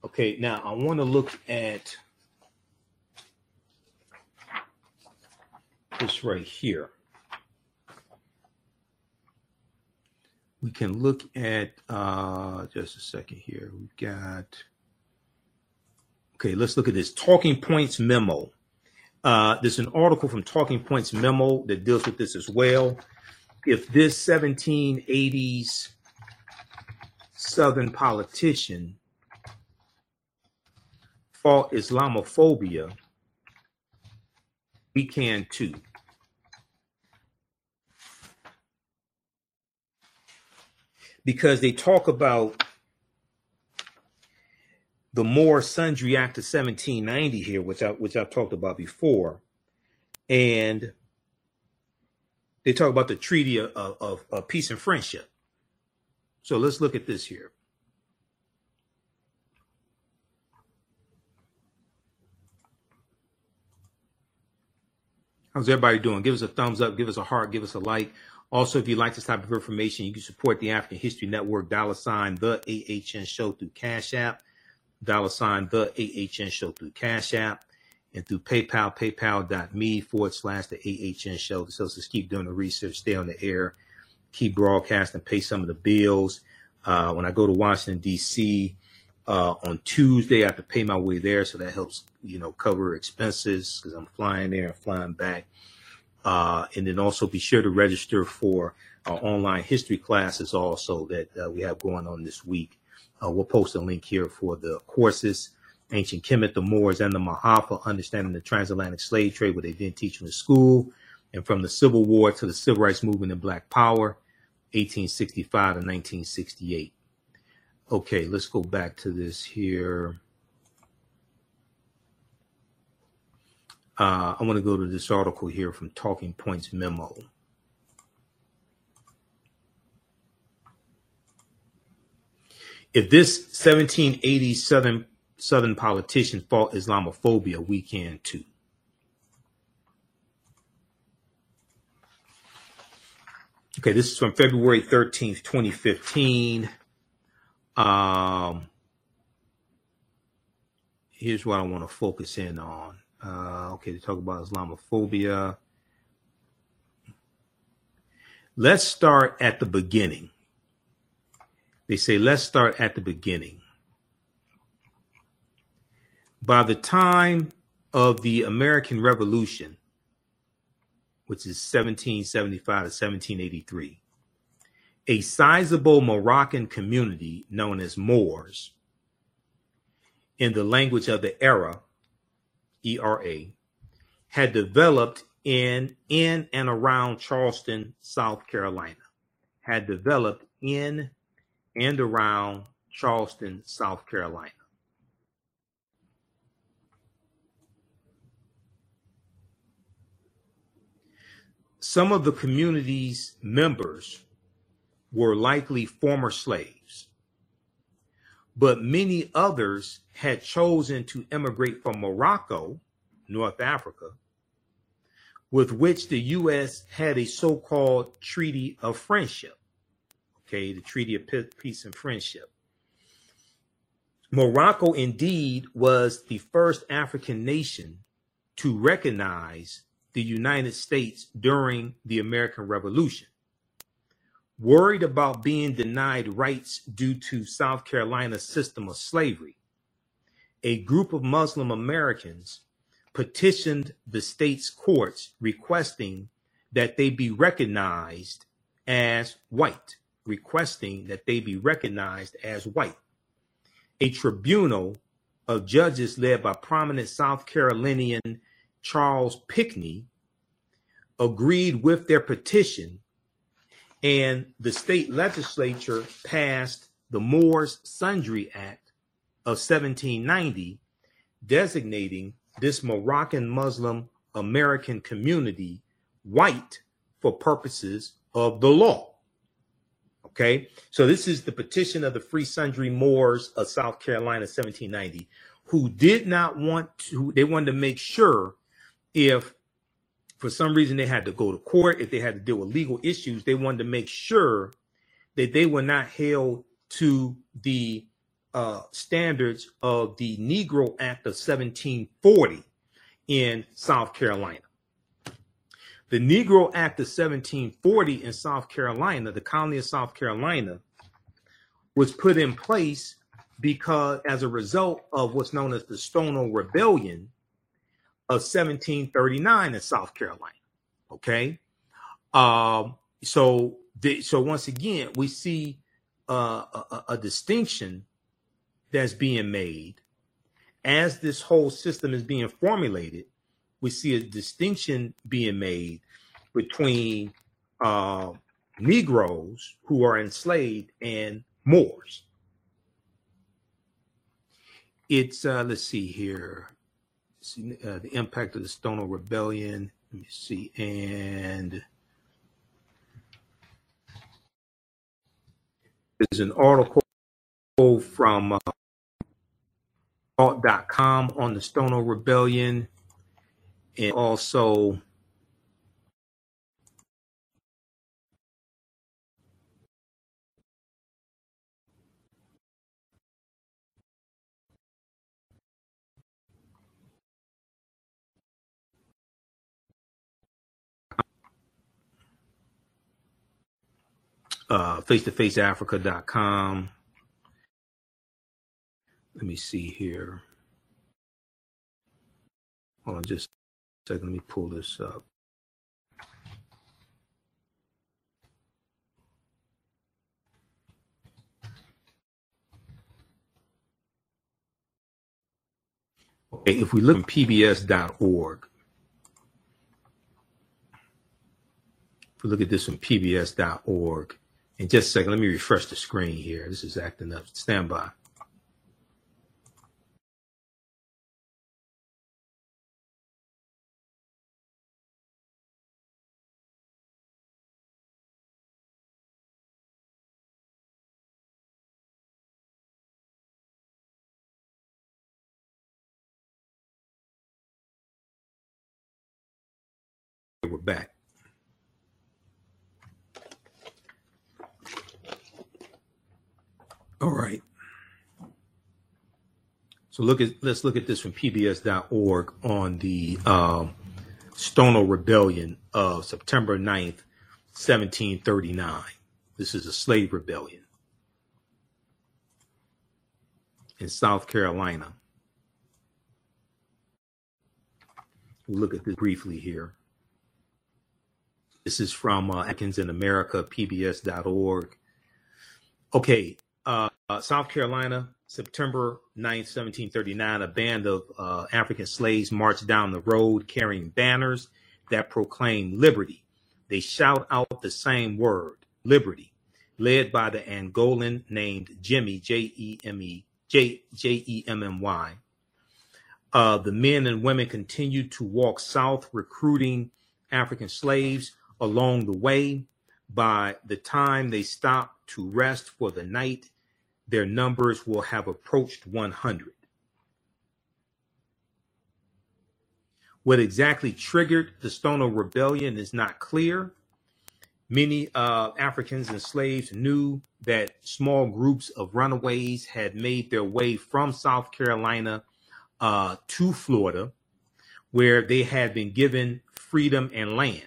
Okay, now I want to look at this right here. We can look at, just a second here, we've got, okay, let's look at this, Talking Points Memo. There's an article from Talking Points Memo that deals with this as well. If this 1780s Southern politician fought Islamophobia, we can too. Because they talk about the Moor Sundry Act of 1790 here, which I've talked about before, and they talk about the Treaty of Peace and Friendship. So let's look at this here. How's everybody doing? Give us a thumbs up, give us a heart, give us a like. Also, if you like this type of information, you can support the African History Network, $ The AHN Show through Cash App. $ The AHN Show through Cash App, and through PayPal, paypal.me/ the AHN Show. So just keep doing the research, stay on the air, keep broadcasting, pay some of the bills. When I go to Washington, D.C. On Tuesday, I have to pay my way there. So that helps, you know, cover expenses because I'm flying there and flying back. And then also be sure to register for our online history classes also that we have going on this week. We'll post a link here for the courses, Ancient Kemet, the Moors, and the Mahafa, Understanding the Transatlantic Slave Trade, what they didn't teach in school, and from the Civil War to the Civil Rights Movement and Black Power, 1865 to 1968. Okay, let's go back to this here. I want to go to this article here from Talking Points Memo. If this 1780 Southern politician fought Islamophobia, we can too. Okay, this is from February 13th, 2015. here's what I want to focus in on. Okay, to talk about Islamophobia. Let's start at the beginning. They say, let's start at the beginning. By the time of the American Revolution, which is 1775 to 1783, a sizable Moroccan community known as Moors, in the language of the era, ERA, had developed in and around Charleston, South Carolina, had developed in and around Charleston, South Carolina. Some of the community's members were likely former slaves, but many others had chosen to immigrate from Morocco, North Africa, with which the U.S. had a so-called Treaty of Friendship. Okay, the Treaty of Peace and Friendship. Morocco indeed was the first African nation to recognize the United States during the American Revolution. Worried about being denied rights due to South Carolina's system of slavery, a group of Muslim Americans petitioned the state's courts requesting that they be recognized as white, A tribunal of judges led by prominent South Carolinian Charles Pinckney agreed with their petition, and the state legislature passed the Moor Sundry Act of 1790, designating this Moroccan Muslim American community white for purposes of the law. Okay, so this is the petition of the Free Sundry Moors of South Carolina, 1790, who did not want to, they wanted to make sure if for some reason they had to go to court, if they had to deal with legal issues, they wanted to make sure that they were not held to the standards of the Negro Act of 1740 in South Carolina. The Negro Act of 1740 in South Carolina, the colony of South Carolina, was put in place because as a result of what's known as the Stono Rebellion of 1739 in South Carolina. Okay, so once again we see a distinction that's being made as this whole system is being formulated. We see a distinction being made between Negroes who are enslaved and Moors. It's let's see here. The impact of the Stono Rebellion. Let me see. And there's an article from alt.com on the Stono Rebellion, and also face2faceafrica.com. Let me see here. Hold on just a second. Let me pull this up. Okay, if we look at pbs.org, if we look at this from pbs.org, and just a second, let me refresh the screen here. This is acting up. Stand by. We're back. All right. So let's look at this from PBS.org on the Stono Rebellion of September 9th, 1739. This is a slave rebellion in South Carolina. We'll look at this briefly here. This is from Atkins in America, PBS.org. Okay, South Carolina, September 9th, 1739, a band of African slaves marched down the road carrying banners that proclaimed liberty. They shout out the same word, liberty, led by the Angolan named Jimmy, J-E-M-M-Y. The men and women continued to walk south, recruiting African slaves along the way. By the time they stopped to rest for the night, their numbers will have approached 100. What exactly triggered the Stono Rebellion is not clear. Many Africans and slaves knew that small groups of runaways had made their way from South Carolina to Florida, where they had been given freedom and land.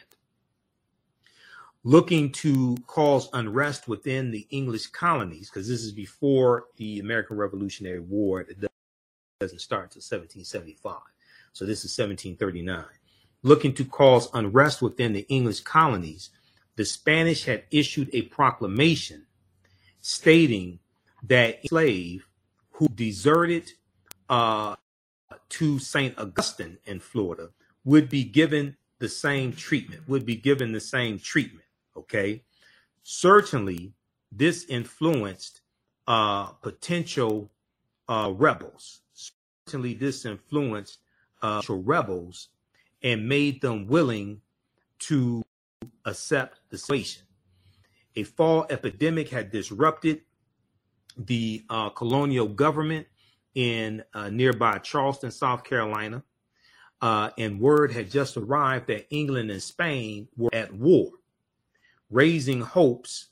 Looking to cause unrest within the English colonies, because this is before the American Revolutionary War. It doesn't start until 1775. So this is 1739. Looking to cause unrest within the English colonies, the Spanish had issued a proclamation stating that a slave who deserted to St. Augustine in Florida would be given the same treatment, Okay, certainly this influenced potential rebels. Certainly this influenced potential rebels and made them willing to accept the situation. A fall epidemic had disrupted the colonial government in nearby Charleston, South Carolina, and word had just arrived that England and Spain were at war, raising hopes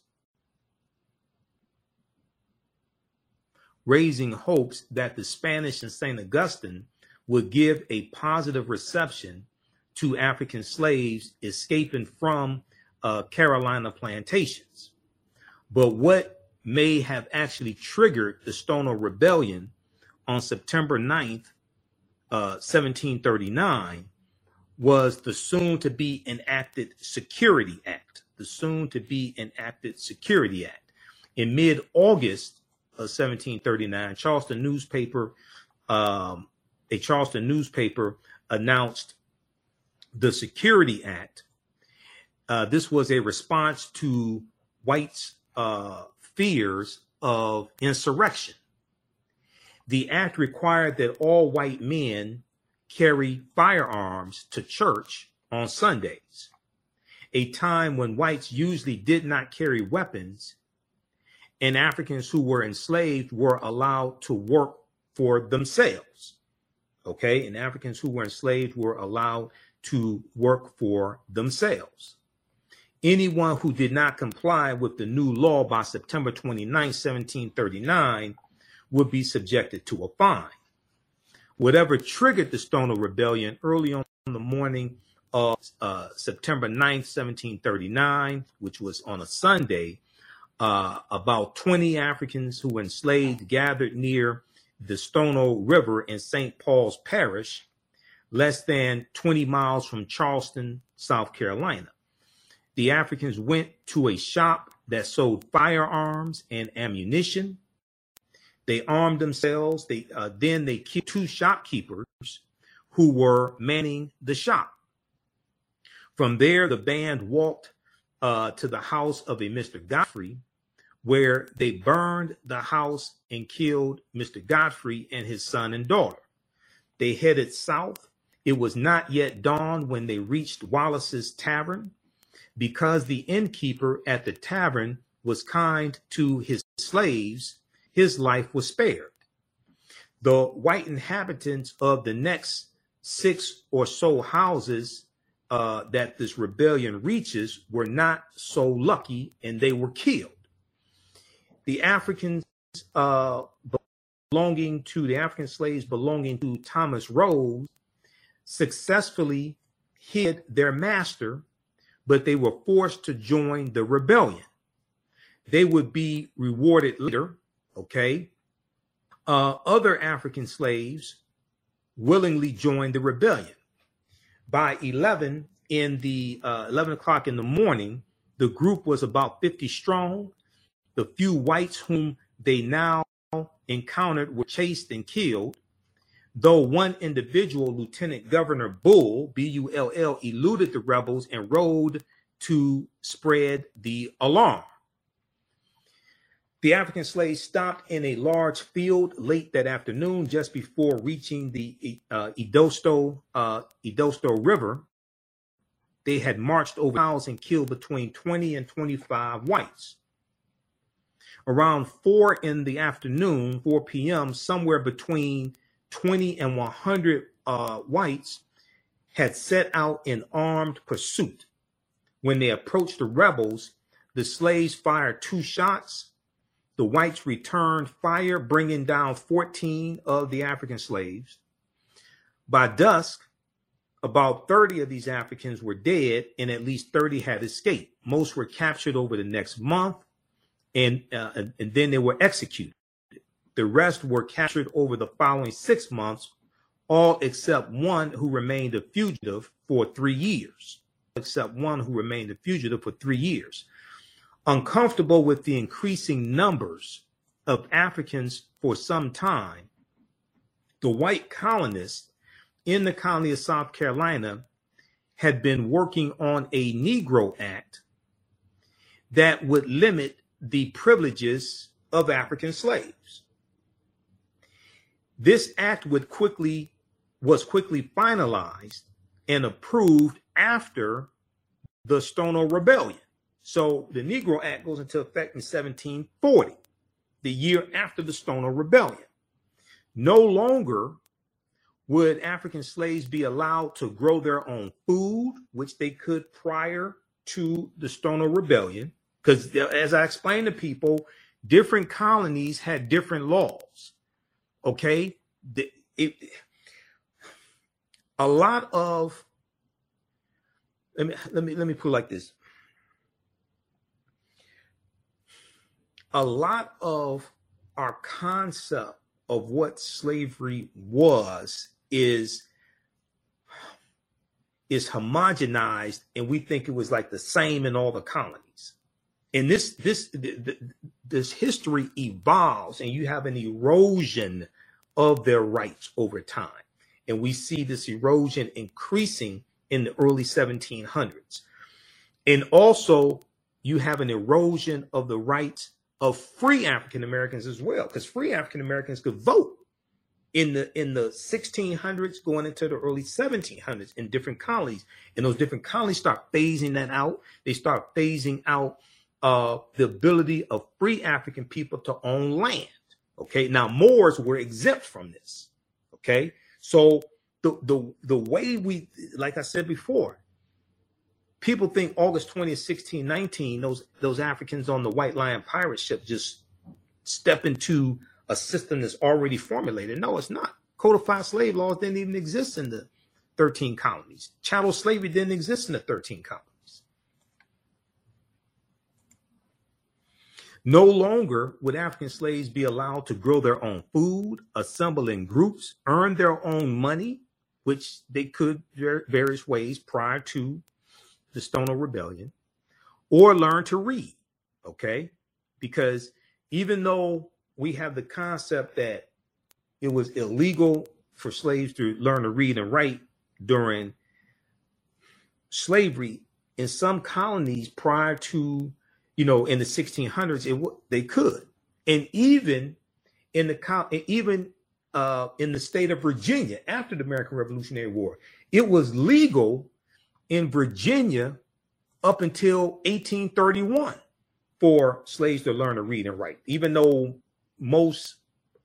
that the Spanish and St. Augustine would give a positive reception to African slaves escaping from Carolina plantations. But what may have actually triggered the Stono Rebellion on September 9th, 1739, was the soon-to-be enacted Security Act. The soon-to-be enacted Security Act. In mid-August of 1739, a Charleston newspaper announced the Security Act. This was a response to whites' fears of insurrection. The act required that all white men carry firearms to church on Sundays, a time when whites usually did not carry weapons, and Africans who were enslaved were allowed to work for themselves. Okay, and Africans who were enslaved were allowed to work for themselves. Anyone who did not comply with the new law by September 29, 1739, would be subjected to a fine. Whatever triggered the Stono Rebellion early on in the morning of September 9th, 1739, which was on a Sunday, about 20 Africans who were enslaved gathered near the Stono River in St. Paul's Parish, less than 20 miles from Charleston, South Carolina. The Africans went to a shop that sold firearms and ammunition. They armed themselves. Then they killed two shopkeepers who were manning the shop. From there, the band walked to the house of a Mr. Godfrey, where they burned the house and killed Mr. Godfrey and his son and daughter. They headed south. It was not yet dawn when they reached Wallace's Tavern, because the innkeeper at the tavern was kind to his slaves. His life was spared. The white inhabitants of the next 6 or so houses that this rebellion reaches were not so lucky, and they were killed. The Africans belonging to the African slaves belonging to Thomas Rhodes successfully hid their master, but they were forced to join the rebellion. They would be rewarded later, okay? Other African slaves willingly joined the rebellion. By 11 o'clock in the morning, the group was about 50 strong. The few whites whom they now encountered were chased and killed, though one individual, Lieutenant Governor Bull, B-U-L-L, eluded the rebels and rode to spread the alarm. The African slaves stopped in a large field late that afternoon, just before reaching the Edosto River. They had marched over miles and killed between 20 and 25 whites. Around 4 p.m., somewhere between 20 and 100 whites had set out in armed pursuit. When they approached the rebels, the slaves fired 2 shots. The whites returned fire, bringing down 14 of the African slaves. By dusk, about 30 of these Africans were dead, and at least 30 had escaped. Most were captured over the next month, and then they were executed. The rest were captured over the following 6 months, all except one who remained a fugitive for 3 years. Uncomfortable with the increasing numbers of Africans for some time, the white colonists in the colony of South Carolina had been working on a Negro Act that would limit the privileges of African slaves. This act was quickly finalized and approved after the Stono Rebellion. So the Negro Act goes into effect in 1740, the year after the Stono Rebellion. No longer would African slaves be allowed to grow their own food, which they could prior to the Stono Rebellion, because as I explained to people, different colonies had different laws. Okay, let me put it like this. A lot of our concept of what slavery was is homogenized, and we think it was like the same in all the colonies. And this history evolves, and you have an erosion of their rights over time. And we see this erosion increasing in the early 1700s. And also, you have an erosion of the rights of free African Americans as well, because free African Americans could vote in the 1600s going into the early 1700s in different colonies, and those different colonies start phasing that out. They start phasing out the ability of free African people to own land. Okay, now Moors were exempt from this. Okay, so the way we, like I said before, people think August 20th, 1619, those Africans on the White Lion pirate ship just step into a system that's already formulated. No, it's not. Codified slave laws didn't even exist in the 13 colonies. Chattel slavery didn't exist in the 13 colonies. No longer would African slaves be allowed to grow their own food, assemble in groups, earn their own money, which they could various ways prior to the Stono Rebellion, or learn to read, okay? Because even though we have the concept that it was illegal for slaves to learn to read and write during slavery, in some colonies prior to, you know, in the 1600s, they could. And even in the state of Virginia, after the American Revolutionary War, it was legal in Virginia up until 1831 for slaves to learn to read and write, even though most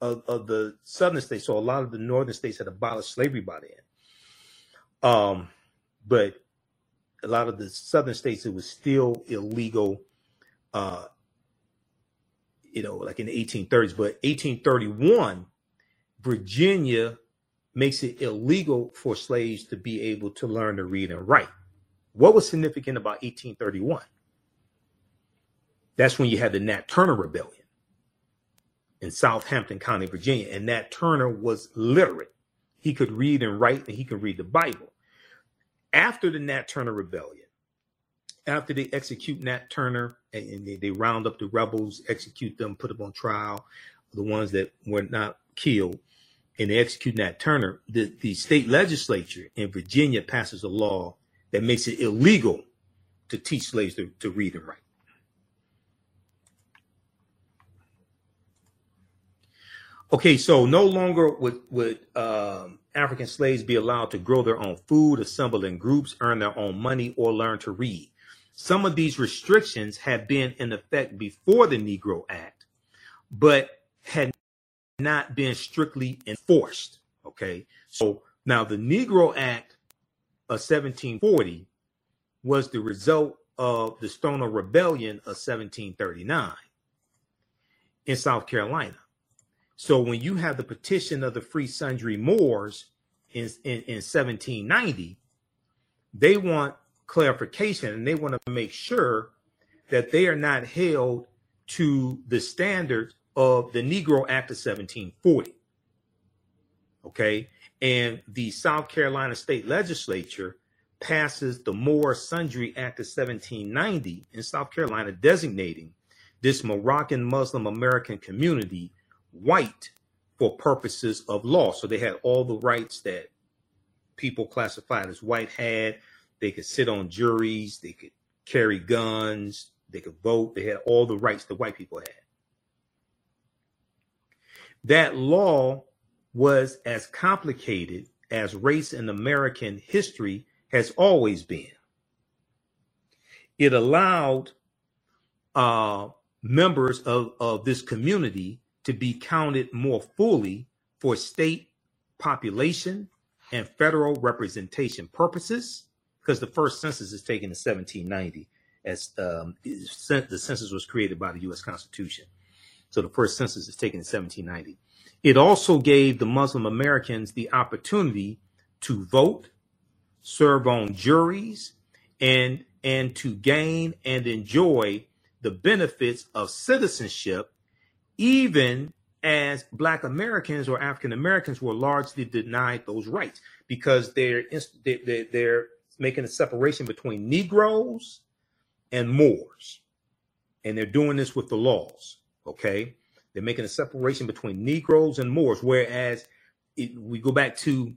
of the southern states, so a lot of the northern states, had abolished slavery by then. But a lot of the southern states, it was still illegal you know, like in the 1830s. But 1831, Virginia makes it illegal for slaves to be able to learn to read and write. What was significant about 1831? That's when you had the Nat Turner Rebellion in Southampton County, Virginia. And Nat Turner was literate. He could read and write, and he could read the Bible. After the Nat Turner Rebellion, after they execute Nat Turner and they round up the rebels, execute them, put them on trial, the ones that were not killed, and they execute Nat Turner, the state legislature in Virginia passes a law that makes it illegal to teach slaves to read and write. Okay, so no longer would African slaves be allowed to grow their own food, assemble in groups, earn their own money, or learn to read. Some of these restrictions had been in effect before the Negro Act, but had not been strictly enforced. Okay, so now the Negro Act of 1740 was the result of the Stono Rebellion of 1739 in South Carolina. So when you have the petition of the Free Sundry Moors in 1790, they want clarification, and they want to make sure that they are not held to the standard of the Negro Act of 1740. Okay, and the South Carolina State Legislature passes the Moor Sundry Act of 1790 in South Carolina, designating this Moroccan Muslim American community white for purposes of law. So they had all the rights that people classified as white had. They could sit on juries, they could carry guns, they could vote. They had all the rights that white people had. That law was as complicated as race in American history has always been. It allowed members of this community to be counted more fully for state population and federal representation purposes, because the first census is taken in 1790, as the census was created by the U.S. Constitution. So the first census is taken in 1790. It also gave the Muslim Americans the opportunity to vote, serve on juries, and to gain and enjoy the benefits of citizenship, even as Black Americans or African Americans were largely denied those rights, because they're making a separation between Negroes and Moors. And they're doing this with the laws, okay? They're making a separation between Negroes and Moors, whereas we go back to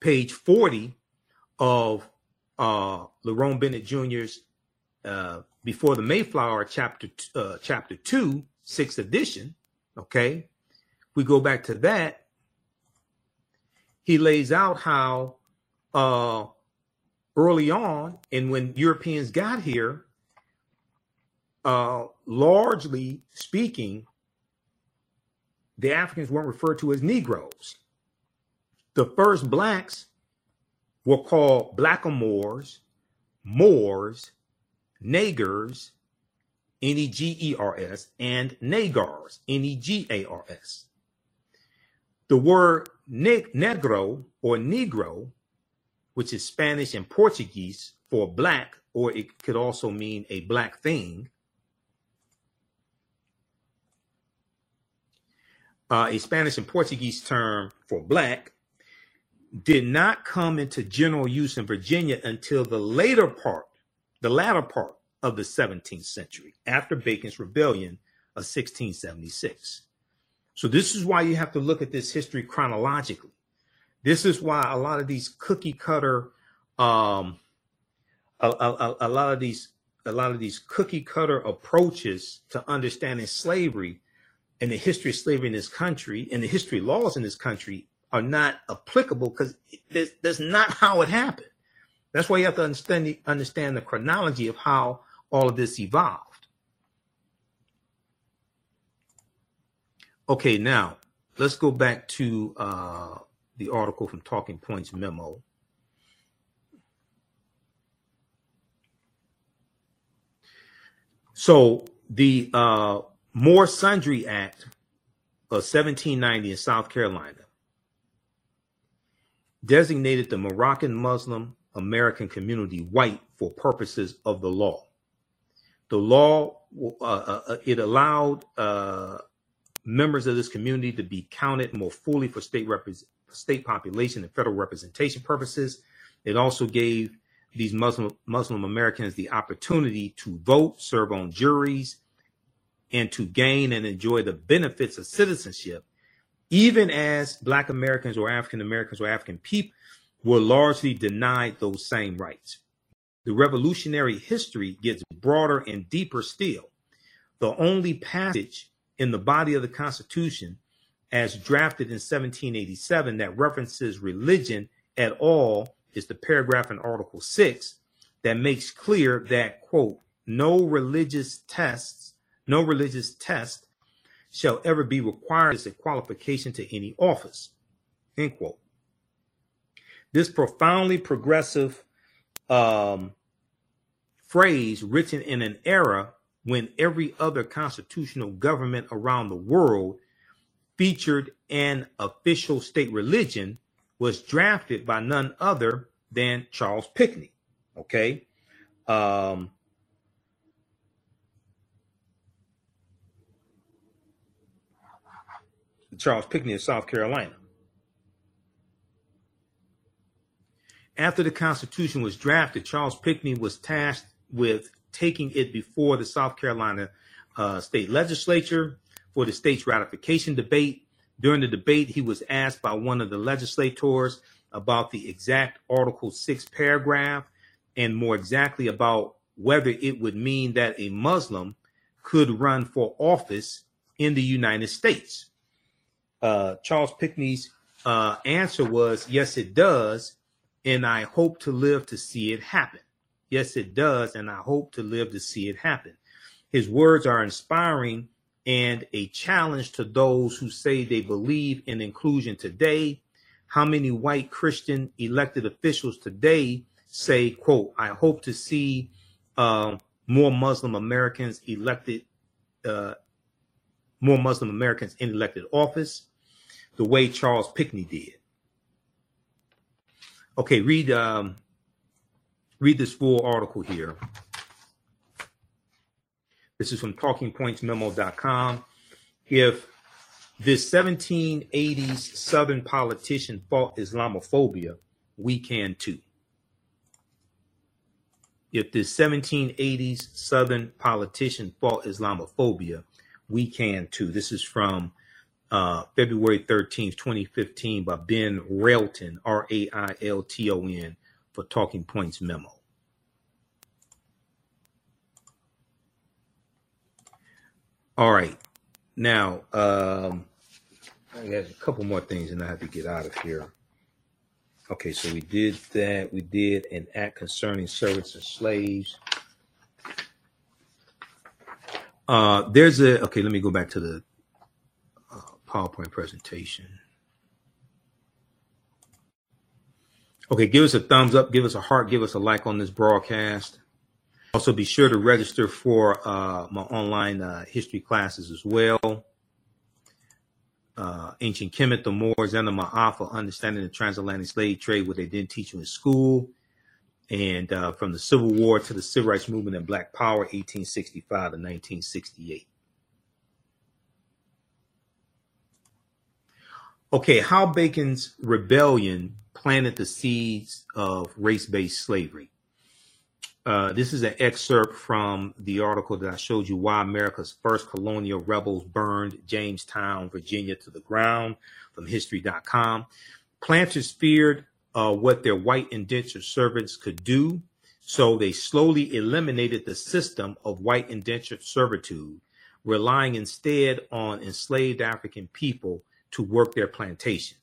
page 40 of Lerone Bennett Jr.'s Before the Mayflower, chapter 2, 6th edition, okay, we go back to that. He lays out how early on, and when Europeans got here, largely speaking, the Africans weren't referred to as Negroes. The first blacks were called blackamoors, Moors, Negers, N-E-G-E-R-S, and Negars, N-E-G-A-R-S. The word negro or Negro, which is Spanish and Portuguese for black, or it could also mean a black thing, a Spanish and Portuguese term for black, did not come into general use in Virginia until the latter part of the 17th century, after Bacon's Rebellion of 1676. So this is why you have to look at this history chronologically. This is why a lot of these cookie cutter, a lot of these cookie cutter approaches to understanding slavery and the history of slavery in this country and the history laws in this country are not applicable, because that's not how it happened. That's why you have to understand the chronology of how all of this evolved. Okay, now let's go back to the article from Talking Points Memo. So the Moor Sundry Act of 1790 in South Carolina designated the Moroccan Muslim American community white for purposes of the law. The law, it allowed members of this community to be counted more fully for state population and federal representation purposes. It also gave these Muslim Americans the opportunity to vote, serve on juries, and to gain and enjoy the benefits of citizenship, even as Black Americans or African Americans or African people were largely denied those same rights. The revolutionary history gets broader and deeper still. The only passage in the body of the Constitution, as drafted in 1787, that references religion at all is the paragraph in Article 6 that makes clear that, quote, no religious test shall ever be required as a qualification to any office, end quote. This profoundly progressive phrase, written in an era when every other constitutional government around the world featured an official state religion, was drafted by none other than Charles Pinckney. Okay. Charles Pinckney of South Carolina. After the Constitution was drafted, Charles Pinckney was tasked with taking it before the South Carolina state legislature for the state's ratification debate. During the debate, he was asked by one of the legislators about the exact Article 6 paragraph, and more exactly about whether it would mean that a Muslim could run for office in the United States. Charles Pinckney's answer was, yes, it does, and I hope to live to see it happen. Yes, it does, and I hope to live to see it happen. His words are inspiring and a challenge to those who say they believe in inclusion today. How many white Christian elected officials today say, quote, I hope to see more Muslim Americans in elected office, the way Charles Pinckney did. Okay, read this full article here. This is from TalkingPointsMemo.com. If this 1780s Southern politician fought Islamophobia, we can too. If this 1780s Southern politician fought Islamophobia, we can too. This is from February 13th, 2015 by Ben Railton, R-A-I-L-T-O-N, for Talking Points Memo. All right, now, I got a couple more things and I have to get out of here. Okay, so we did that. We did an act concerning servants and slaves. Okay, let me go back to the PowerPoint presentation. Okay, give us a thumbs up, give us a heart, give us a like on this broadcast. Also, be sure to register for my online history classes as well. Ancient Kemet, the Moors, and the Ma'afa, Understanding the Transatlantic Slave Trade, what they didn't teach you in school. And from the Civil War to the Civil Rights Movement and Black Power, 1865 to 1968. Okay, how Bacon's Rebellion planted the seeds of race-based slavery. This is an excerpt from the article that I showed you, Why America's First Colonial Rebels Burned Jamestown, Virginia to the Ground, from history.com. Planters feared what their white indentured servants could do, so they slowly eliminated the system of white indentured servitude, relying instead on enslaved African people to work their plantations.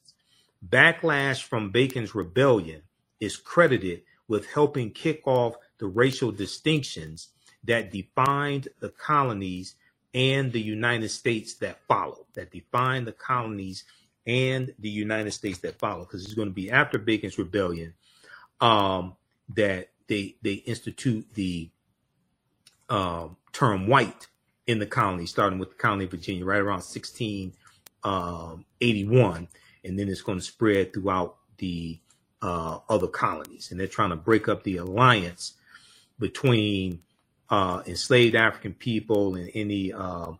Backlash from Bacon's Rebellion is credited with helping kick off the racial distinctions that defined the colonies and the United States that followed, because it's going to be after Bacon's Rebellion that they institute the term white in the colony, starting with the colony of Virginia right around 1681. And then it's going to spread throughout the other colonies. And they're trying to break up the alliance between enslaved African people and any African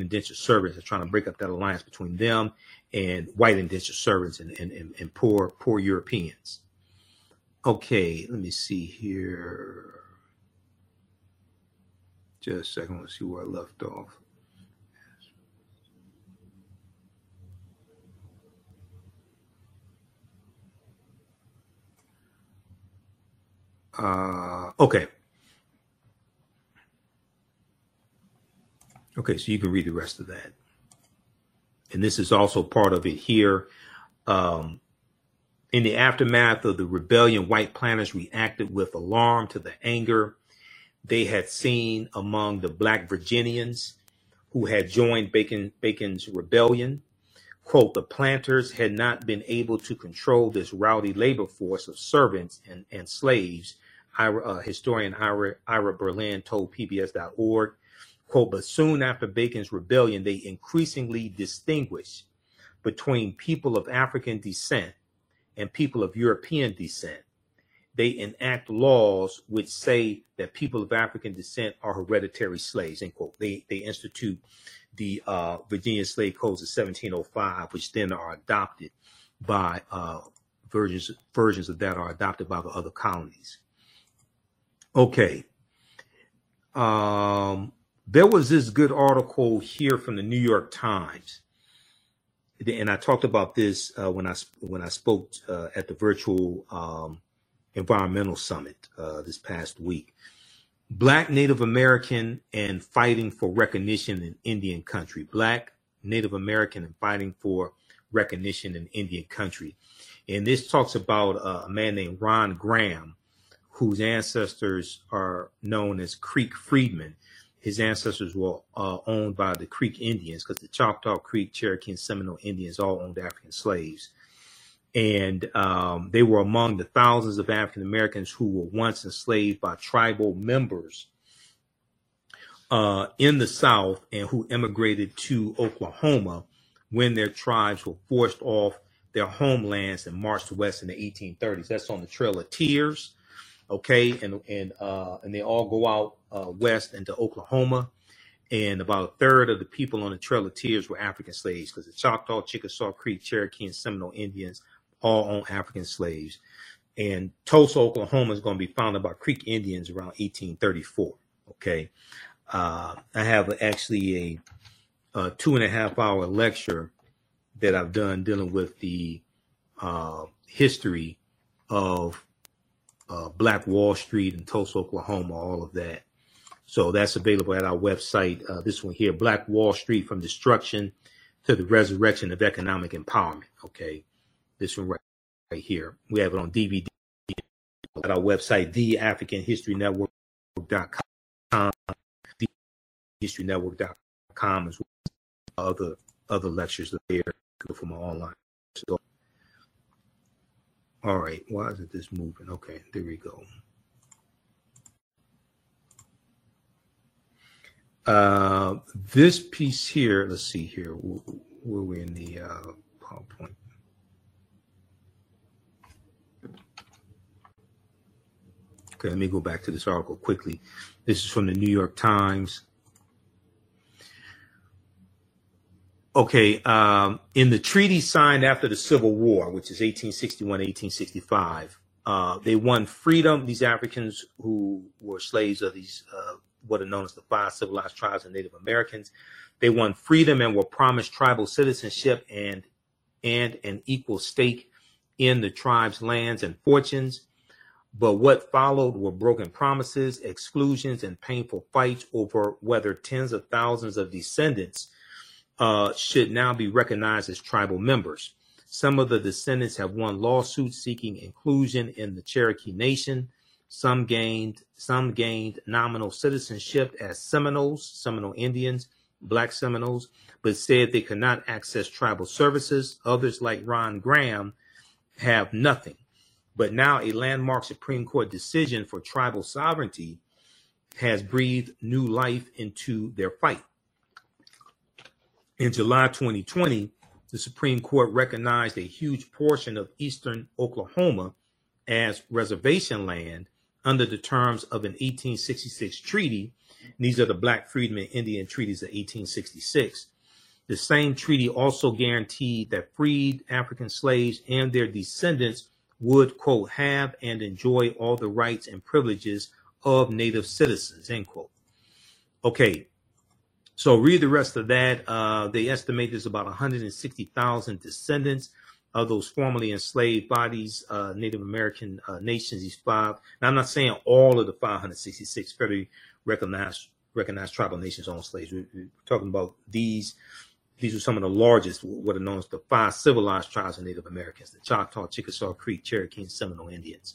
indentured servants. They're trying to break up that alliance between them and white indentured servants and poor Europeans. Okay, let me see here. Just a second, let's see where I left off. Okay, so you can read the rest of that. And this is also part of it here. In the aftermath of the rebellion, white planters reacted with alarm to the anger they had seen among the black Virginians who had joined Bacon's rebellion. Quote, the planters had not been able to control this rowdy labor force of servants and slaves, historian Ira Berlin told PBS.org. Quote, but soon after Bacon's rebellion, they increasingly distinguished between people of African descent and people of European descent. They enact laws which say that people of African descent are hereditary slaves, end quote. They institute the Virginia Slave Codes of 1705, which then are adopted by, versions of that are adopted by the other colonies. Okay. There was this good article here from the New York Times, and I talked about this when I spoke at the virtual environmental summit this past week. Black Native American and Fighting for Recognition in Indian Country. Black Native American and Fighting for Recognition in Indian Country. And this talks about a man named Ron Graham, whose ancestors are known as Creek freedmen. His ancestors were owned by the Creek Indians, because the Choctaw, Creek, Cherokee, and Seminole Indians all owned African slaves. And they were among the thousands of African Americans who were once enslaved by tribal members in the South and who immigrated to Oklahoma when their tribes were forced off their homelands and marched west in the 1830s. That's on the Trail of Tears. Okay, and they all go out west into Oklahoma, and about a third of the people on the Trail of Tears were African slaves, because the Choctaw, Chickasaw, Creek, Cherokee, and Seminole Indians all own African slaves. And Tulsa, Oklahoma is going to be founded by Creek Indians around 1834. Okay, I have actually a 2.5-hour lecture that I've done dealing with the history of Black Wall Street and Tulsa, Oklahoma, all of that. So that's available at our website. This one here, Black Wall Street, From Destruction to the Resurrection of Economic Empowerment. Okay, this one right here. We have it on DVD at our website, theafricanhistorynetwork.com, theafricanhistorynetwork.com, as well as other lectures that are there from my online. So, all right, why isn't this moving? Okay, there we go. This piece here, let's see here. Were we in the PowerPoint? Okay, let me go back to this article quickly. This is from the New York Times. Okay, in the treaty signed after the Civil War, which is 1861, 1865, they won freedom. These Africans who were slaves of these, what are known as the five civilized tribes and Native Americans, they won freedom and were promised tribal citizenship and an equal stake in the tribe's lands and fortunes. But what followed were broken promises, exclusions, and painful fights over whether tens of thousands of descendants should now be recognized as tribal members. Some of the descendants have won lawsuits seeking inclusion in the Cherokee Nation. Some gained nominal citizenship as Seminoles, Seminole Indians, Black Seminoles, but said they could not access tribal services. Others, like Ron Graham, have nothing. But now a landmark Supreme Court decision for tribal sovereignty has breathed new life into their fight. In July 2020, the Supreme Court recognized a huge portion of eastern Oklahoma as reservation land under the terms of an 1866 treaty. And these are the Black Freedmen Indian Treaties of 1866. The same treaty also guaranteed that freed African slaves and their descendants would, quote, have and enjoy all the rights and privileges of native citizens, end quote. Okay, so read the rest of that. They estimate there's about 160,000 descendants of those formerly enslaved bodies, Native American nations, these five. Now, I'm not saying all of the 566 federally recognized tribal nations owned slaves. We're talking about these. These are some of the largest, what are known as the five civilized tribes of Native Americans, the Choctaw, Chickasaw, Creek, Cherokee, and Seminole Indians.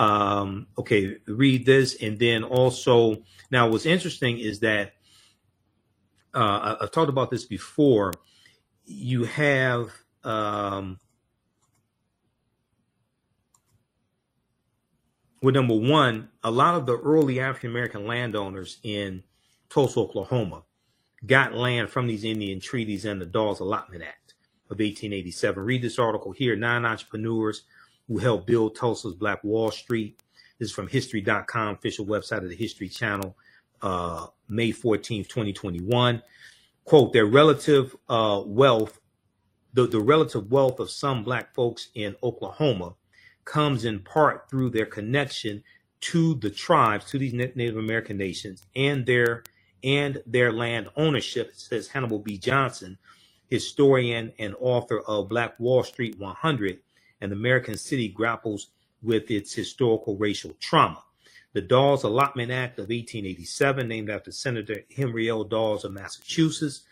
Okay, read this. And then also, now what's interesting is that I've talked about this before. You have well, number one, a lot of the early African American landowners in Tulsa, Oklahoma, got land from these Indian treaties and the Dawes Allotment Act of 1887. Read this article here, 9 entrepreneurs who helped build Tulsa's Black Wall Street. This is from history.com, official website of the History Channel, May 14th, 2021. Quote, their relative wealth, the relative wealth of some Black folks in Oklahoma comes in part through their connection to the tribes, to these Native American nations and their land ownership, says Hannibal B. Johnson, historian and author of Black Wall Street 100, and American City Grapples with Its Historical Racial Trauma. The Dawes Allotment Act of 1887, named after Senator Henry L. Dawes of Massachusetts,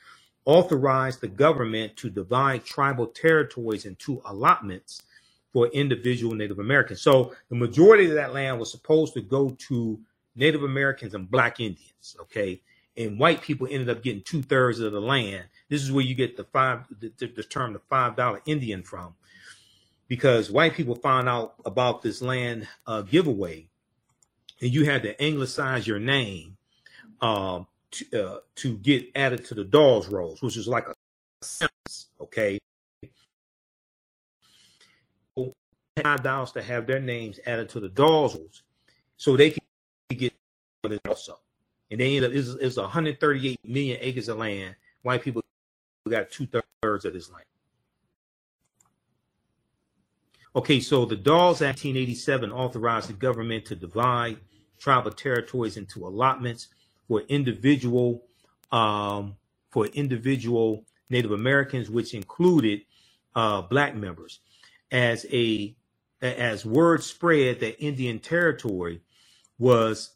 authorized the government to divide tribal territories into allotments for individual Native Americans. So the majority of that land was supposed to go to Native Americans and Black Indians, okay? And white people ended up getting 2/3 of the land. This is where you get the term, the $5 Indian from, because white people found out about this land giveaway, and you had to anglicize your name to get added to the Dawes rolls, which is like a census, okay? $5 to have their names added to the Dawes rolls, so they can get it also. And they end up, it's 138 million acres of land. White people got 2/3 of this land. Okay, so the Dawes Act 1887 authorized the government to divide tribal territories into allotments for individual Native Americans, which included Black members. As word spread that Indian territory was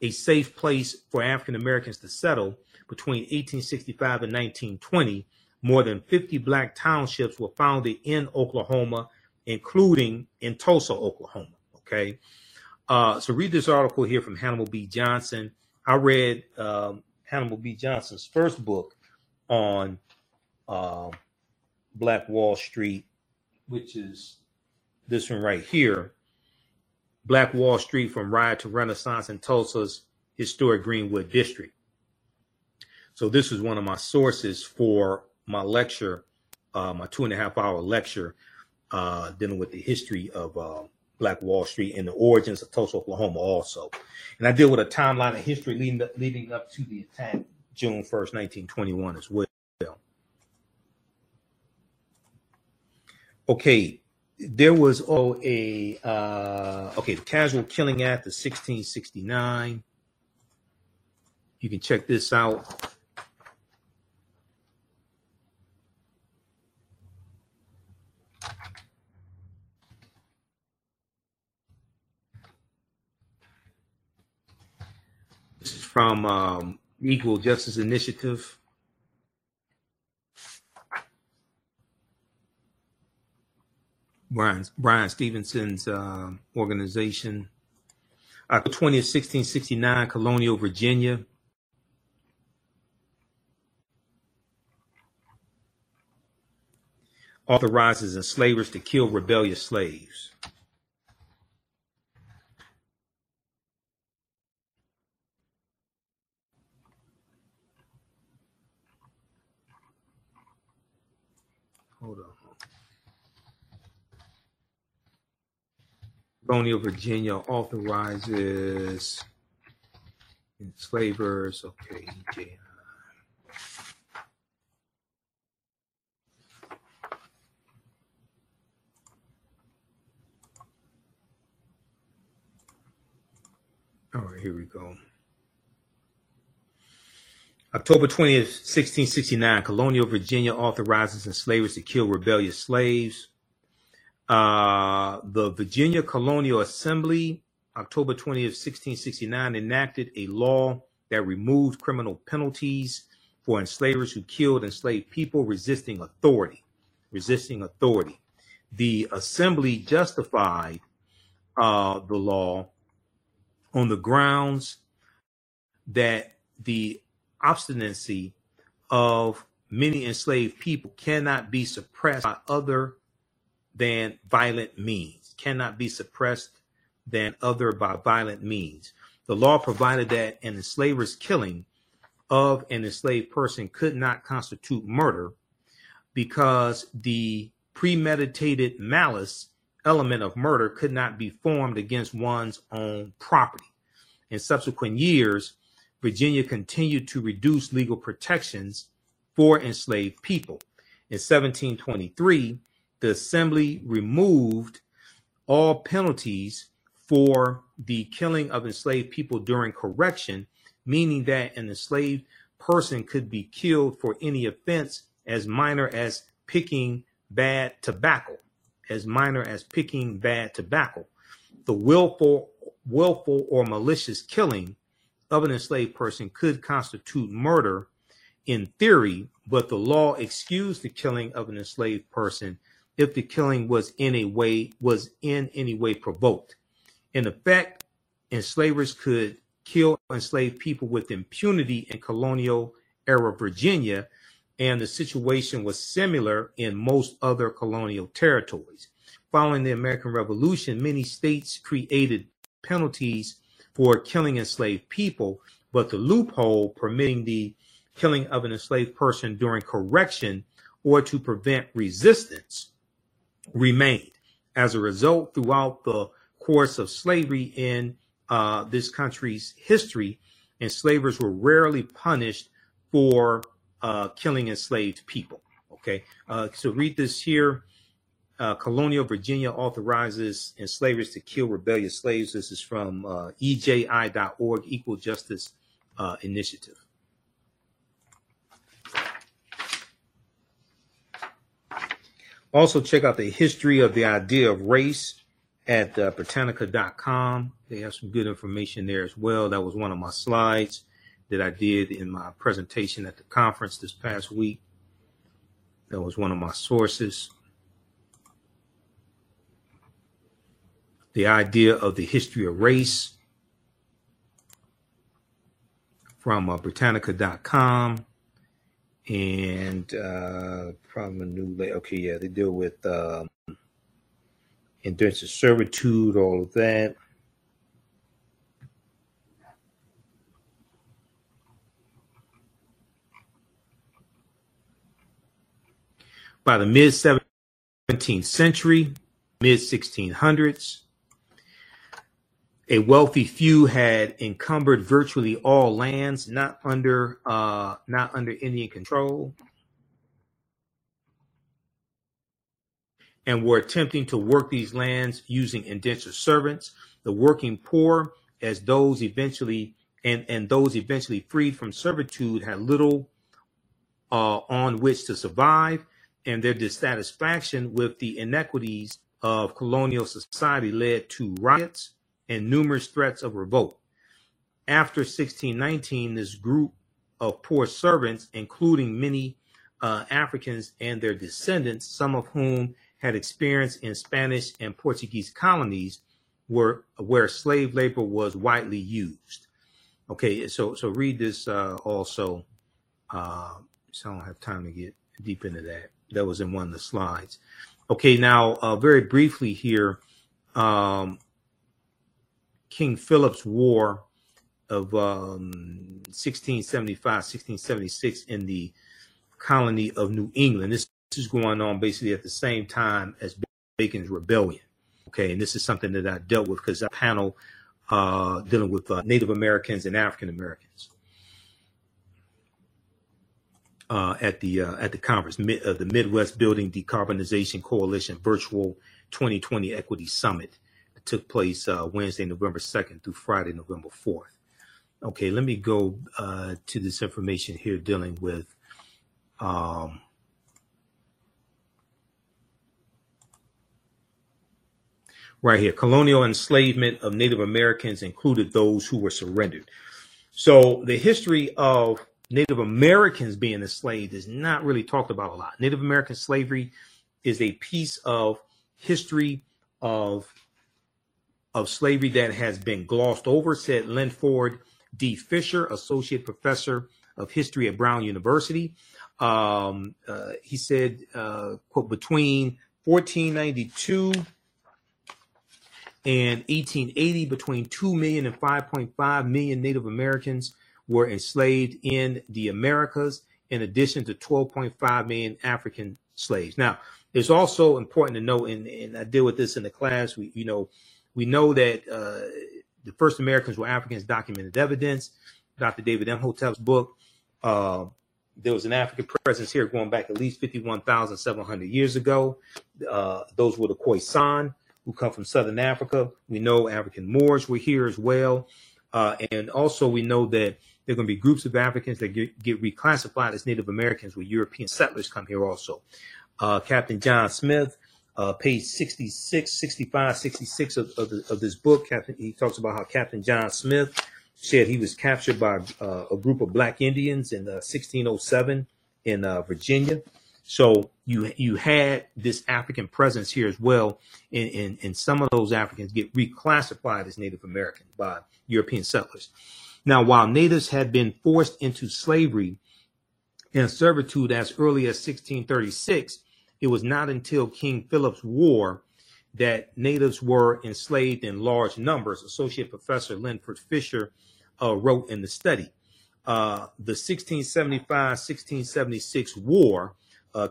a safe place for African Americans to settle, between 1865 and 1920, more than 50 Black townships were founded in Oklahoma, including in Tulsa, Oklahoma. Okay, so read this article here from Hannibal B. Johnson. I read Hannibal B. Johnson's first book on Black Wall Street, which is this one right here. Black Wall Street: From Riot to Renaissance in Tulsa's Historic Greenwood District. So this is one of my sources for my lecture, my 2.5-hour lecture dealing with the history of Black Wall Street and the origins of Tulsa, Oklahoma also. And I deal with a timeline of history leading up to the attack, June 1st, 1921 as well. Okay. There was the Casual Killing Act of 1669. You can check this out. This is from the Equal Justice Initiative. Brian Stevenson's organization. October 20th, 1669, Colonial Virginia. Authorizes enslavers to kill rebellious slaves. colonial Virginia authorizes enslavers. Okay, EJI. All right, here we go. October 20th, 1669, colonial Virginia authorizes enslavers to kill rebellious slaves. The Virginia Colonial Assembly, October 20th, 1669, enacted a law that removed criminal penalties for enslavers who killed enslaved people resisting authority. The assembly justified the law on the grounds that the obstinacy of many enslaved people cannot be suppressed by other than violent means, The law provided that an enslaver's killing of an enslaved person could not constitute murder because the premeditated malice element of murder could not be formed against one's own property. In subsequent years, Virginia continued to reduce legal protections for enslaved people. In 1723, the assembly removed all penalties for the killing of enslaved people during correction, meaning that an enslaved person could be killed for any offense as minor as picking bad tobacco. The willful or malicious killing of an enslaved person could constitute murder in theory, but the law excused the killing of an enslaved person if the killing was in any way provoked. In effect, enslavers could kill enslaved people with impunity in colonial era Virginia, and the situation was similar in most other colonial territories. Following the American Revolution, many states created penalties for killing enslaved people, but the loophole permitting the killing of an enslaved person during correction or to prevent resistance remained. As a result, throughout the course of slavery in this country's history, enslavers were rarely punished for killing enslaved people. Okay, so read this here. Colonial Virginia authorizes enslavers to kill rebellious slaves. This is from EJI.org, Equal Justice Initiative. Also check out the history of the idea of race at Britannica.com. They have some good information there as well. That was one of my slides that I did in my presentation at the conference this past week. That was one of my sources. The idea of the history of race from Britannica.com. And from a new layer. Okay, yeah, they deal with endurance of servitude, all of that. By the mid-17th century, mid-1600s, a wealthy few had encumbered virtually all lands not under Indian control and were attempting to work these lands using indentured servants. The working poor, as those eventually and those eventually freed from servitude, had little on which to survive, and their dissatisfaction with the inequities of colonial society led to riots and numerous threats of revolt. After 1619, this group of poor servants, including many Africans and their descendants, some of whom had experience in Spanish and Portuguese colonies where slave labor was widely used. Okay, so read this also. So I don't have time to get deep into that. That was in one of the slides. Okay, now very briefly here, King Philip's War of 1675, 1676 in the colony of New England. This is going on basically at the same time as Bacon's Rebellion. Okay, and this is something that I dealt with because I panel dealing with Native Americans and African Americans at the Conference of the Midwest Building Decarbonization Coalition Virtual 2020 Equity Summit that took place Wednesday, November 2nd through Friday, November 4th. Okay, let me go to this information here dealing with right here, colonial enslavement of Native Americans included those who were surrendered. So the history of Native Americans being enslaved is not really talked about a lot. Native American slavery is a piece of history of slavery that has been glossed over, said Lynn Ford D. Fisher, associate professor of history at Brown University. He said, quote, between 1492 and 1880, between 2 million and 5.5 million Native Americans were enslaved in the Americas, in addition to 12.5 million African slaves. Now, it's also important to note, and I deal with this in the class, we know that the first Americans were Africans, documented evidence, Dr. David M. Hotep's book. There was an African presence here going back at least 51,700 years ago. Those were the Khoisan, who come from Southern Africa. We know African Moors were here as well. And also we know that there are going to be groups of Africans that get reclassified as Native Americans where European settlers come here also. Captain John Smith, page 66, 65, 66 of this book, he talks about how Captain John Smith said he was captured by a group of black Indians in 1607 in Virginia. So you had this African presence here as well, and some of those Africans get reclassified as Native Americans by European settlers. Now, while natives had been forced into slavery and servitude as early as 1636, it was not until King Philip's War that natives were enslaved in large numbers. Associate Professor Linford Fisher wrote in the study. The 1675-1676 war,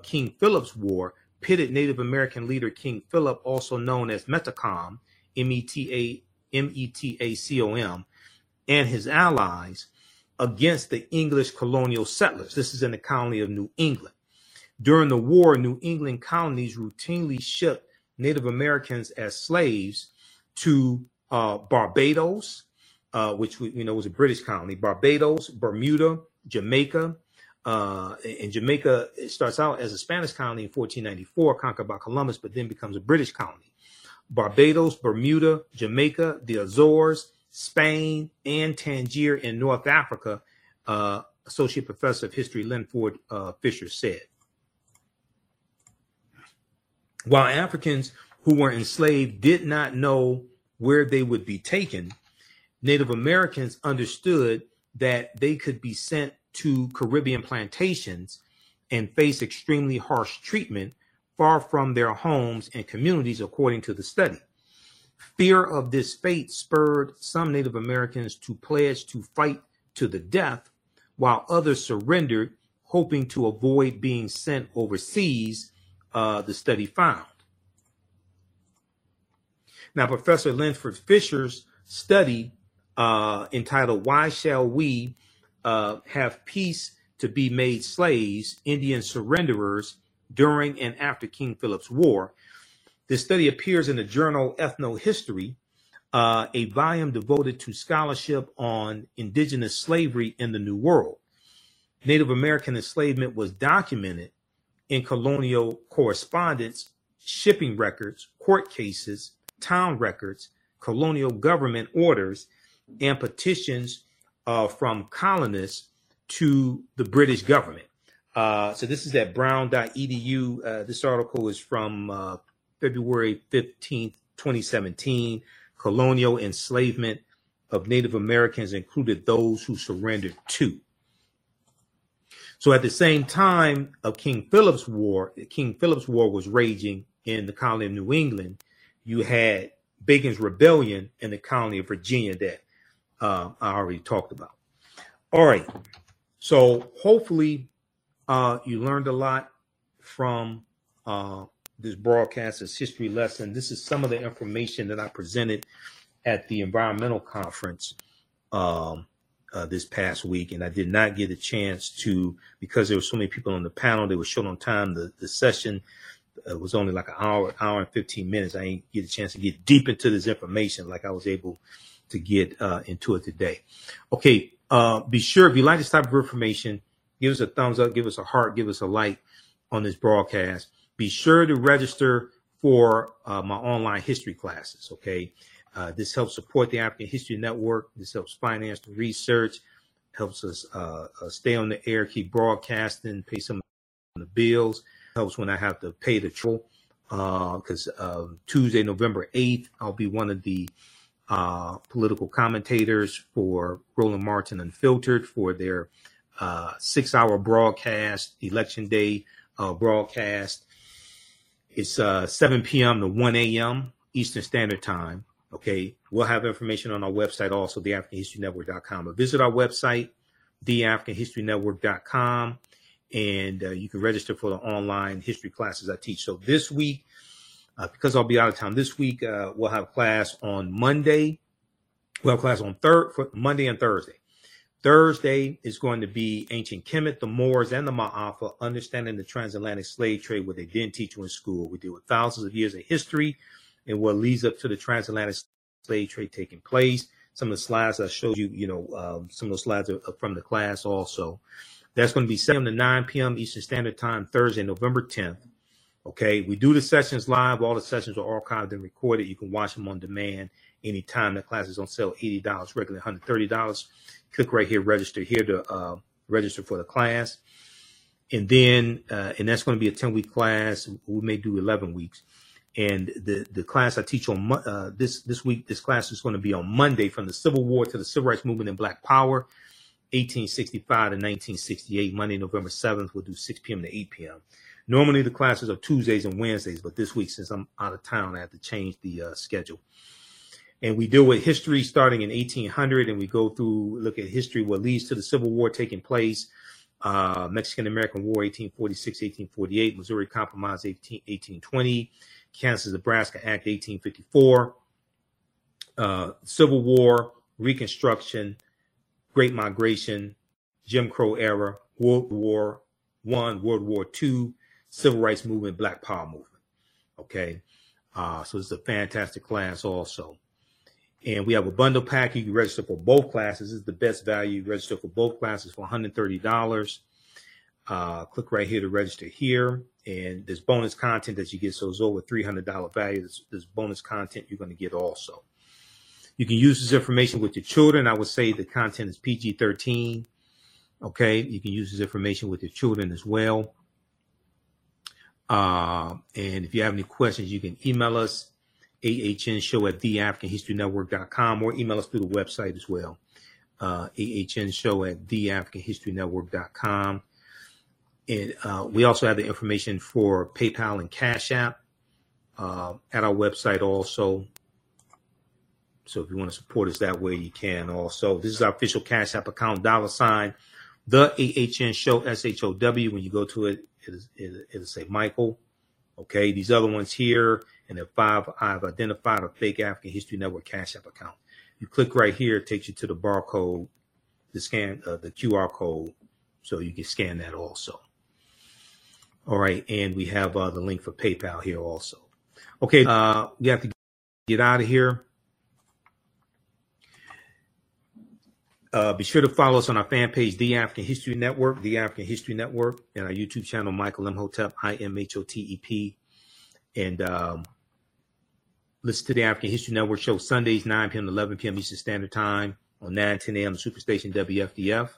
King Philip's War, pitted Native American leader King Philip, also known as Metacom, M-E-T-A-C-O-M, and his allies against the English colonial settlers. This is in the colony of New England. During the war, New England colonies routinely shipped Native Americans as slaves to Barbados, which we know was a British colony, Barbados, Bermuda, Jamaica. And Jamaica, it starts out as a Spanish colony in 1494, conquered by Columbus, but then becomes a British colony. Barbados, Bermuda, Jamaica, the Azores, Spain, and Tangier in North Africa, Associate Professor of History Linford Fisher said. While Africans who were enslaved did not know where they would be taken, Native Americans understood that they could be sent to Caribbean plantations and face extremely harsh treatment far from their homes and communities, according to the study. Fear of this fate spurred some Native Americans to pledge to fight to the death, while others surrendered, hoping to avoid being sent overseas, the study found. Now, Professor Linford Fisher's study entitled, Why Shall We Have Peace to Be Made Slaves, Indian Surrenderers During and After King Philip's War. This study appears in the journal Ethnohistory, a volume devoted to scholarship on indigenous slavery in the New World. Native American enslavement was documented in colonial correspondence, shipping records, court cases, town records, colonial government orders, and petitions from colonists to the British government. So this is at brown.edu. This article is from February 15th, 2017. Colonial enslavement of Native Americans included those who surrendered to. So at the same time of King Philip's War was raging in the colony of New England. You had Bacon's Rebellion in the colony of Virginia that I already talked about. All right. So hopefully you learned a lot from this broadcast as history lesson. This is some of the information that I presented at the environmental conference this past week, and I did not get a chance to, because there were so many people on the panel, they were short on time. The session was only like an hour and 15 minutes. I didn't get a chance to get deep into this information like I was able to get into it today. Okay, be sure, if you like this type of information, give us a thumbs up, give us a heart, give us a like on this broadcast. Be sure to register for my online history classes, okay? This helps support the African History Network. This helps finance the research, helps us stay on the air, keep broadcasting, pay some of the bills. Helps when I have to pay the travel, because Tuesday, November 8th, I'll be one of the political commentators for Roland Martin Unfiltered for their 6-hour broadcast, Election Day broadcast. It's 7 p.m. to 1 a.m. Eastern Standard Time. Okay, we'll have information on our website also, theafricanhistorynetwork.com. But visit our website, theafricanhistorynetwork.com, and you can register for the online history classes I teach. So this week, because I'll be out of town this week, we'll have class on Monday. We'll have class on Monday and Thursday. Thursday is going to be Ancient Kemet, the Moors, and the Ma'afa, Understanding the Transatlantic Slave Trade, what they didn't teach you in school. We deal with thousands of years of history and what leads up to the transatlantic slave trade taking place. Some of the slides I showed you, some of those slides are from the class also. That's going to be 7 to 9 p.m. Eastern Standard Time, Thursday, November 10th. Okay, we do the sessions live. All the sessions are archived and recorded. You can watch them on demand anytime. The class is on sale, $80, regularly $130. Click right here, register here to register for the class. And then, and that's going to be a 10-week class. We may do 11 weeks. And the class I teach on this week, this class is going to be on Monday, from the Civil War to the Civil Rights Movement and Black Power, 1865 to 1968. Monday, November 7th, we'll do 6 p.m. to 8 p.m. Normally the classes are Tuesdays and Wednesdays, but this week, since I'm out of town, I have to change the schedule. And we deal with history starting in 1800, and we go through, look at history, what leads to the Civil War taking place, Mexican-American War, 1846, 1848, Missouri Compromise, 1820, Kansas-Nebraska Act, 1854, Civil War, Reconstruction, Great Migration, Jim Crow era, World War I, World War II, Civil Rights Movement, Black Power Movement. Okay, so this is a fantastic class also. And we have a bundle pack. You can register for both classes. This is the best value. You register for both classes for $130. Click right here to register here. And there's bonus content that you get. So it's over $300 value. There's bonus content you're going to get also. You can use this information with your children. I would say the content is PG-13. Okay. You can use this information with your children as well. And if you have any questions, you can email us, ahnshow@theafricanhistorynetwork.com, or email us through the website as well, ahnshow@theafricanhistorynetwork.com. And we also have the information for PayPal and Cash App at our website also. So if you want to support us that way, you can also. This is our official Cash App account, $ The AHN Show, SHOW. When you go to it, it'll say Michael. Okay, these other ones here, and the 5 I've identified a fake African History Network Cash App account. You click right here, it takes you to the barcode, the QR code, so you can scan that also. All right, and we have the link for PayPal here also. Okay, we have to get out of here. Be sure to follow us on our fan page, The African History Network, The African History Network, and our YouTube channel, Michael M. Hotep, IMHOTEP. And listen to The African History Network show Sundays, 9 p.m. to 11 p.m. Eastern Standard Time on 9:10 a.m. Superstation WFDF.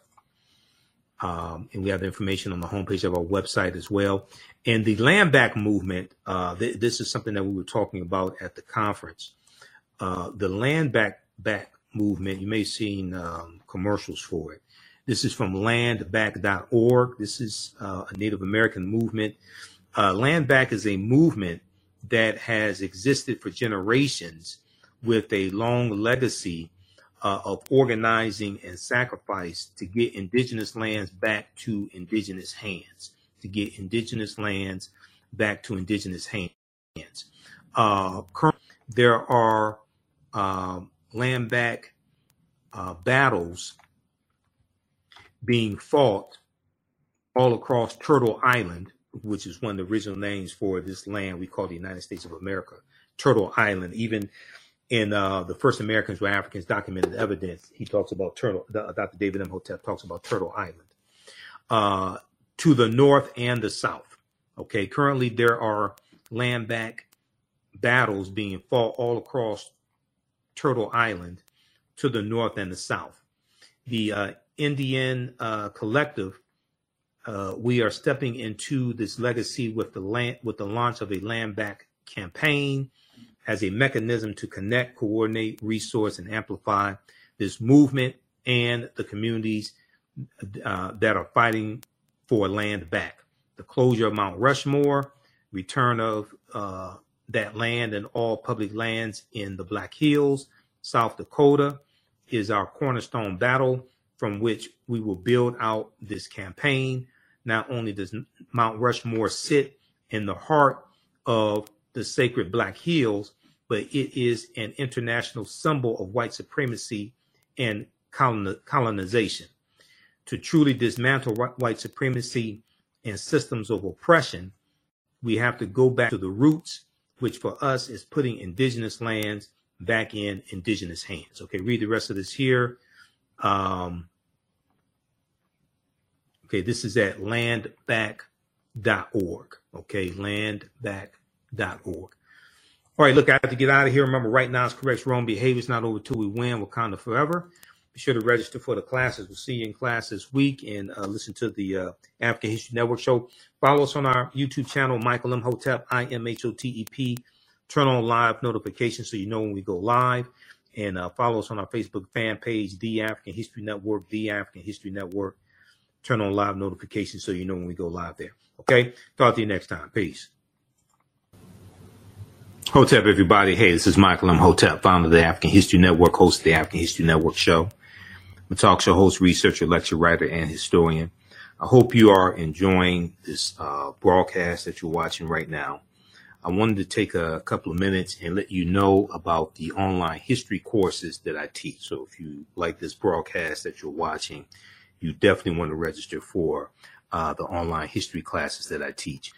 And we have the information on the homepage of our website as well. And the Land Back Movement, this is something that we were talking about at the conference. The Land Back Movement, you may have seen commercials for it. This is from landback.org. This is a Native American movement. Land Back is a movement that has existed for generations with a long legacy of organizing and sacrifice to get indigenous lands back to indigenous hands, to get indigenous lands back to indigenous hands. Currently, there are land back battles being fought all across Turtle Island, which is one of the original names for this land we call the United States of America, Turtle Island. Even in The First Americans Were Africans, documented evidence, he talks about Turtle, Dr. David M. Hotep talks about Turtle Island, to the north and the south. Okay, currently there are land back battles being fought all across Turtle Island to the north and the south. The Indian collective, we are stepping into this legacy with the launch of a land back campaign as a mechanism to connect, coordinate, resource, and amplify this movement and the communities that are fighting for land back. The closure of Mount Rushmore, return of that land and all public lands in the Black Hills, South Dakota, is our cornerstone battle from which we will build out this campaign. Not only does Mount Rushmore sit in the heart of the sacred Black Hills, but it is an international symbol of white supremacy and colonization. To truly dismantle white supremacy and systems of oppression, we have to go back to the roots, which for us is putting indigenous lands back in indigenous hands. Okay, read the rest of this here. Okay, this is at landback.org. Okay, landback.org. All right, look, I have to get out of here. Remember, right now is correct, wrong behavior. It's not over till we win. Wakanda forever. Be sure to register for the classes. We'll see you in class this week, and listen to the African History Network show. Follow us on our YouTube channel, Michael M. Hotep, IMHOTEP. Turn on live notifications so you know when we go live. And follow us on our Facebook fan page, The African History Network, The African History Network. Turn on live notifications so you know when we go live there. Okay? Talk to you next time. Peace. Hotep, everybody. Hey, this is Michael M. Hotep, founder of the African History Network, host of the African History Network show. I'm a talk show host, researcher, lecture writer, and historian. I hope you are enjoying this broadcast that you're watching right now. I wanted to take a couple of minutes and let you know about the online history courses that I teach. So if you like this broadcast that you're watching, you definitely want to register for the online history classes that I teach.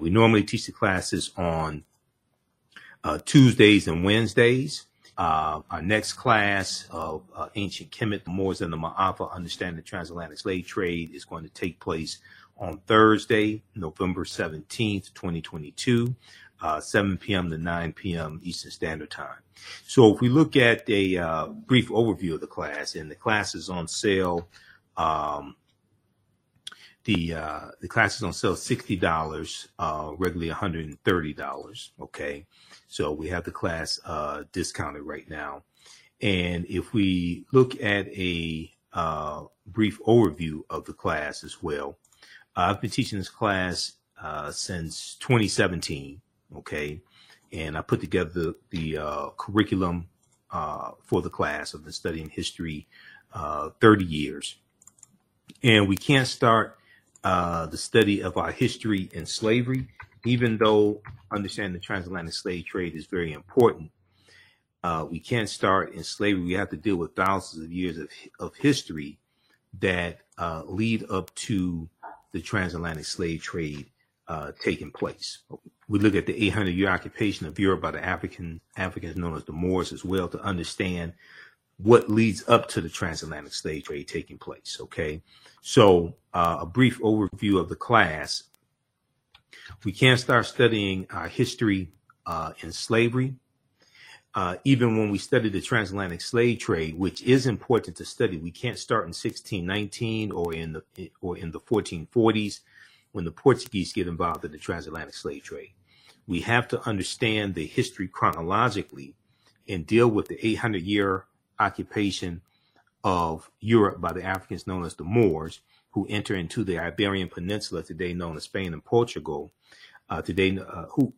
We normally teach the classes on Tuesdays and Wednesdays. Our next class of Ancient Kemet, the Moors and the Ma'afa, Understanding the Transatlantic Slave Trade, is going to take place on Thursday, November 17th, 2022, 7 p.m. to 9 p.m. Eastern Standard Time. So if we look at a brief overview of the class, and the class is on sale, the class is on sale $60, regularly $130, okay? So we have the class discounted right now. And if we look at a brief overview of the class as well, I've been teaching this class since 2017, okay? And I put together the curriculum for the class. I've been studying history 30 years. And we can't start the study of our history in slavery, even though understanding the transatlantic slave trade is very important. We can't start in slavery. We have to deal with thousands of years of history that lead up to the transatlantic slave trade taking place. We look at the 800-year occupation of Europe by the Africans known as the Moors as well, to understand what leads up to the transatlantic slave trade taking place, okay? So a brief overview of the class. We can't start studying our history in slavery. Even when we study the transatlantic slave trade, which is important to study, we can't start in 1619 or in the 1440s when the Portuguese get involved in the transatlantic slave trade. We have to understand the history chronologically and deal with the 800-year occupation of Europe by the Africans known as the Moors, who enter into the Iberian Peninsula, today known as Spain and Portugal. Who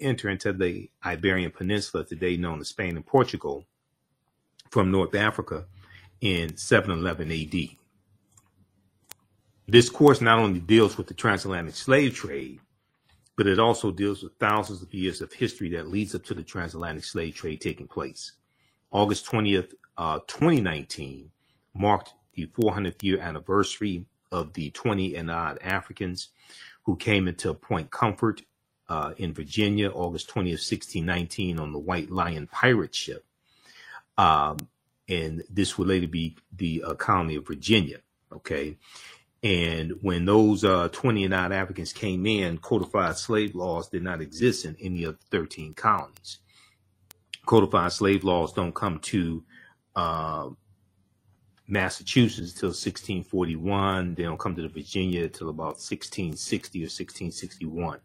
enter into the Iberian Peninsula, today known as Spain and Portugal, from North Africa in 711 AD. This course not only deals with the transatlantic slave trade, but it also deals with thousands of years of history that leads up to the transatlantic slave trade taking place. August 20th, 2019 marked the 400th year anniversary of the 20 and odd Africans who came into Point Comfort in Virginia, August 20th, 1619 on the White Lion pirate ship. And this would later be the colony of Virginia, okay? And when those 20 and odd Africans came in, codified slave laws did not exist in any of the 13 colonies. Codified slave laws don't come to Massachusetts till 1641. They don't come to Virginia till about 1660 or 1661.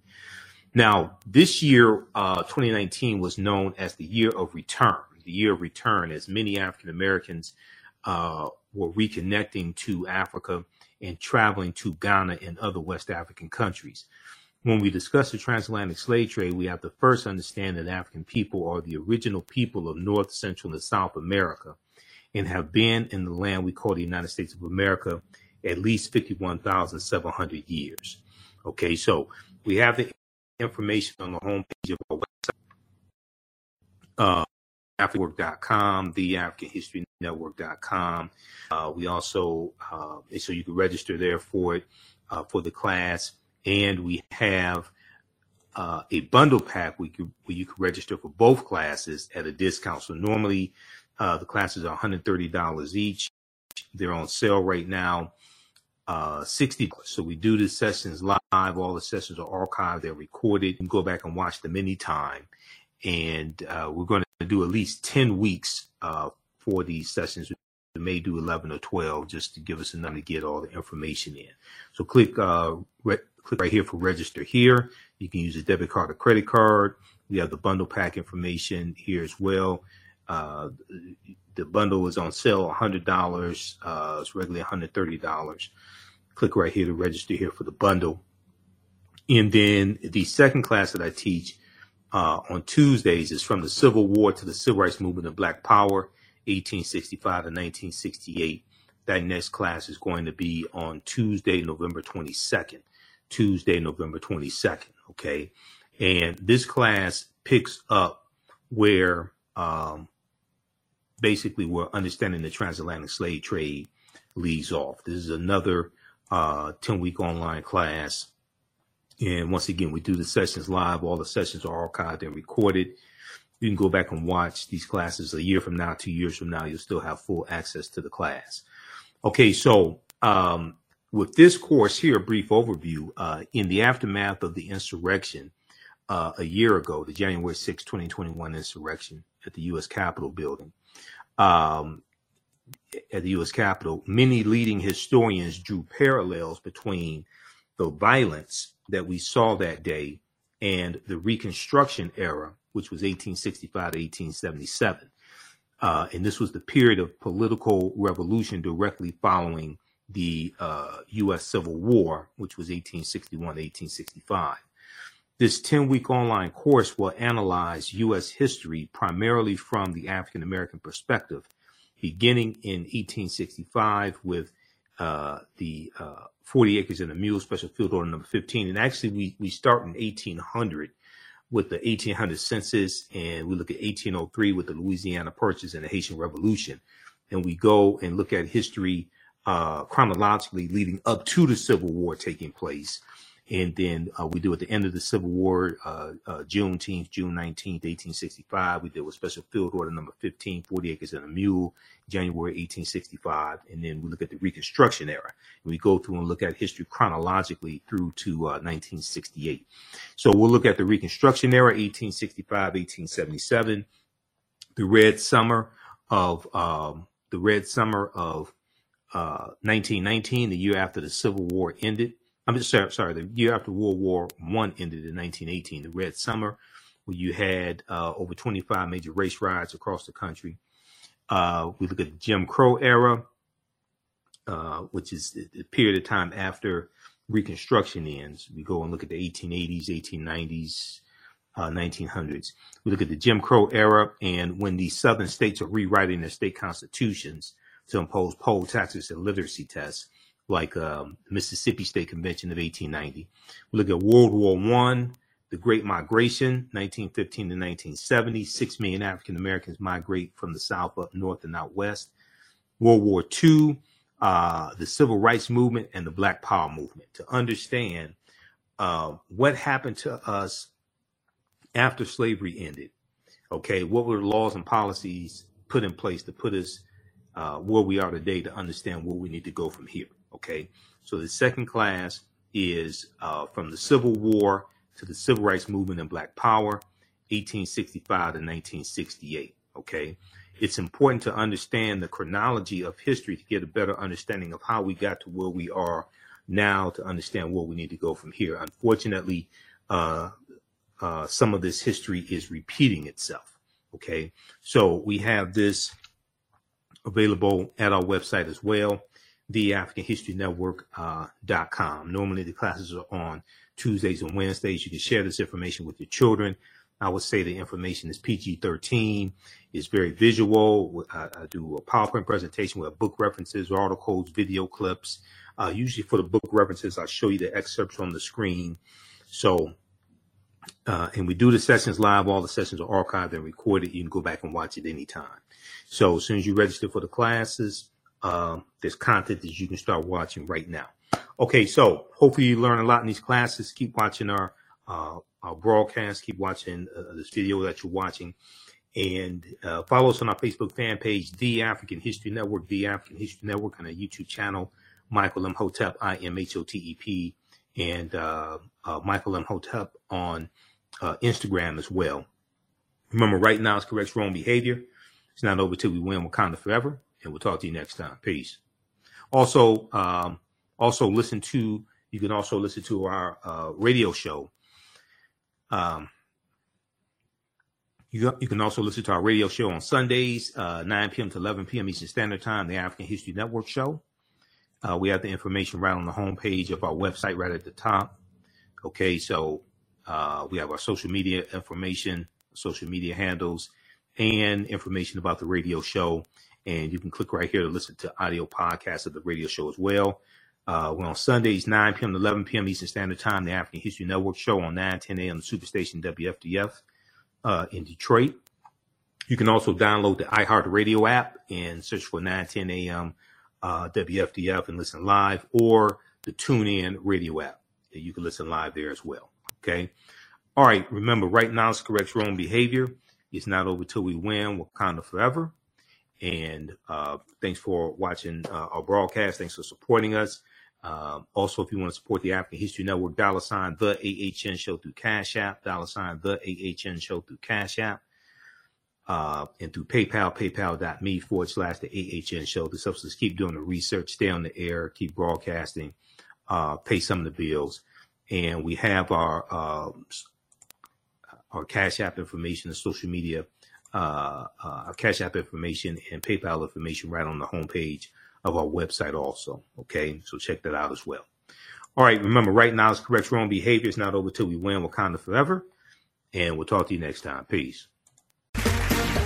Now, this year, 2019, was known as the Year of Return. The Year of Return, as many African Americans were reconnecting to Africa and traveling to Ghana and other West African countries. When we discuss the transatlantic slave trade, we have to first understand that African people are the original people of North, Central, and South America, and have been in the land we call the United States of America at least 51,700 years. Okay, so we have the information on the homepage of our website, africanwork.com, the African History Network.com. We also, so you can register there for it, for the class. And we have a bundle pack where you can register for both classes at a discount. So normally the classes are $130 each. They're on sale right now, $60. So we do the sessions live. All the sessions are archived. They're recorded. You can go back and watch them anytime. And we're going to do at least 10 weeks for these sessions. We may do 11 or 12 just to give us enough to get all the information in. So click click right here for register here. You can use a debit card or credit card. We have the bundle pack information here as well. The bundle is on sale, $100. It's regularly $130. Click right here to register here for the bundle. And then the second class that I teach on Tuesdays is From the Civil War to the Civil Rights Movement and Black Power, 1865 to 1968. That next class is going to be on Tuesday, November 22nd. Tuesday, November 22nd, okay? And this class picks up where basically where understanding the transatlantic slave trade leaves off. This is another 10-week online class. And once again, we do the sessions live. All the sessions are archived and recorded. You can go back and watch these classes a year from now, 2 years from now. You'll still have full access to the class. Okay, so with this course here, a brief overview, in the aftermath of the insurrection a year ago, the January 6, 2021 insurrection at the U.S. Capitol building, at the U.S. Capitol, many leading historians drew parallels between the violence that we saw that day and the Reconstruction era, which was 1865 to 1877. And this was the period of political revolution directly following the U.S. Civil War, which was 1861 to 1865. This 10-week online course will analyze U.S. history primarily from the African-American perspective, beginning in 1865 with the 40 Acres and a Mule Special Field Order Number 15. And actually, we start in 1800 with the 1800 census, and we look at 1803 with the Louisiana Purchase and the Haitian Revolution. And we go and look at history chronologically leading up to the Civil War taking place. And then we do at the end of the Civil War, Juneteenth, June 19th, 1865. We did with Special Field Order Number 15, 40 Acres and a Mule, January 1865. And then we look at the Reconstruction era. And we go through and look at history chronologically through to 1968. So we'll look at the Reconstruction era, 1865, 1877, the Red Summer of 1919, the year after the Civil War ended. I'm just sorry, the year after World War I ended in 1918, the Red Summer, where you had over 25 major race riots across the country. We look at the Jim Crow era, which is the period of time after Reconstruction ends. We go and look at the 1880s, 1890s, 1900s. We look at the Jim Crow era and when the Southern states are rewriting their state constitutions to impose poll taxes and literacy tests, like Mississippi State Convention of 1890. We look at World War I, The Great Migration, 1915 to 1970, 6 million African Americans migrate from the South up north and out west. World War II, the Civil Rights Movement, and the Black Power Movement. To understand what happened to us after slavery ended, okay, what were the laws and policies put in place to put us where we are today, to understand where we need to go from here, okay? So the second class is from the Civil War to the Civil Rights Movement and Black Power, 1865 to 1968, okay? It's important to understand the chronology of history to get a better understanding of how we got to where we are now, to understand where we need to go from here. Unfortunately, some of this history is repeating itself, okay? So we have this available at our website as well, theafricanhistorynetwork.com. Normally the classes are on Tuesdays and Wednesdays. You can share this information with your children. I would say the information is PG-13. It's very visual. I do a PowerPoint presentation with book references, articles, video clips. Usually for the book references, I'll show you the excerpts on the screen. So, and we do the sessions live. All the sessions are archived and recorded. You can go back and watch it anytime. So as soon as you register for the classes, there's content that you can start watching right now. Okay, so hopefully you learn a lot in these classes. Keep watching our broadcast. Keep watching this video that you're watching. And follow us on our Facebook fan page, The African History Network, The African History Network, and our YouTube channel, Michael M. Hotep, I-M-H-O-T-E-P, and Michael M. Hotep on Instagram as well. Remember, right now is correct wrong behavior. It's not over till we win Wakanda forever, and we'll talk to you next time. Peace. Also, you can also listen to our radio show. You can also listen to our radio show on Sundays, 9 p.m. to 11 p.m. Eastern Standard Time, the African History Network show. We have the information right on the homepage of our website right at the top. Okay, so we have our social media information, social media handles, and information about the radio show. And you can click right here to listen to audio podcasts of the radio show as well. We're on Sundays, 9 p.m. to 11 p.m. Eastern Standard Time, the African History Network show on 910 a.m. Superstation WFDF in Detroit. You can also download the iHeartRadio app and search for 910 a.m. WFDF and listen live, or the TuneIn radio app. You can listen live there as well. Okay. All right. Remember, right now is correct your own behavior. It's not over till we win. Wakanda forever. And thanks for watching our broadcast. Thanks for supporting us. Also, if you want to support the African History Network, $ the AHN show through Cash App, $ the AHN show through Cash App, and through PayPal, paypal.me/ the AHN show. This helps us keep doing the research, stay on the air, keep broadcasting, pay some of the bills. And we have our Cash App information and social media, our Cash App information and PayPal information right on the homepage of our website also. Okay, so check that out as well. All right, remember, right now is correct your own behavior. It's not over till we win. Wakanda forever. And we'll talk to you next time. Peace.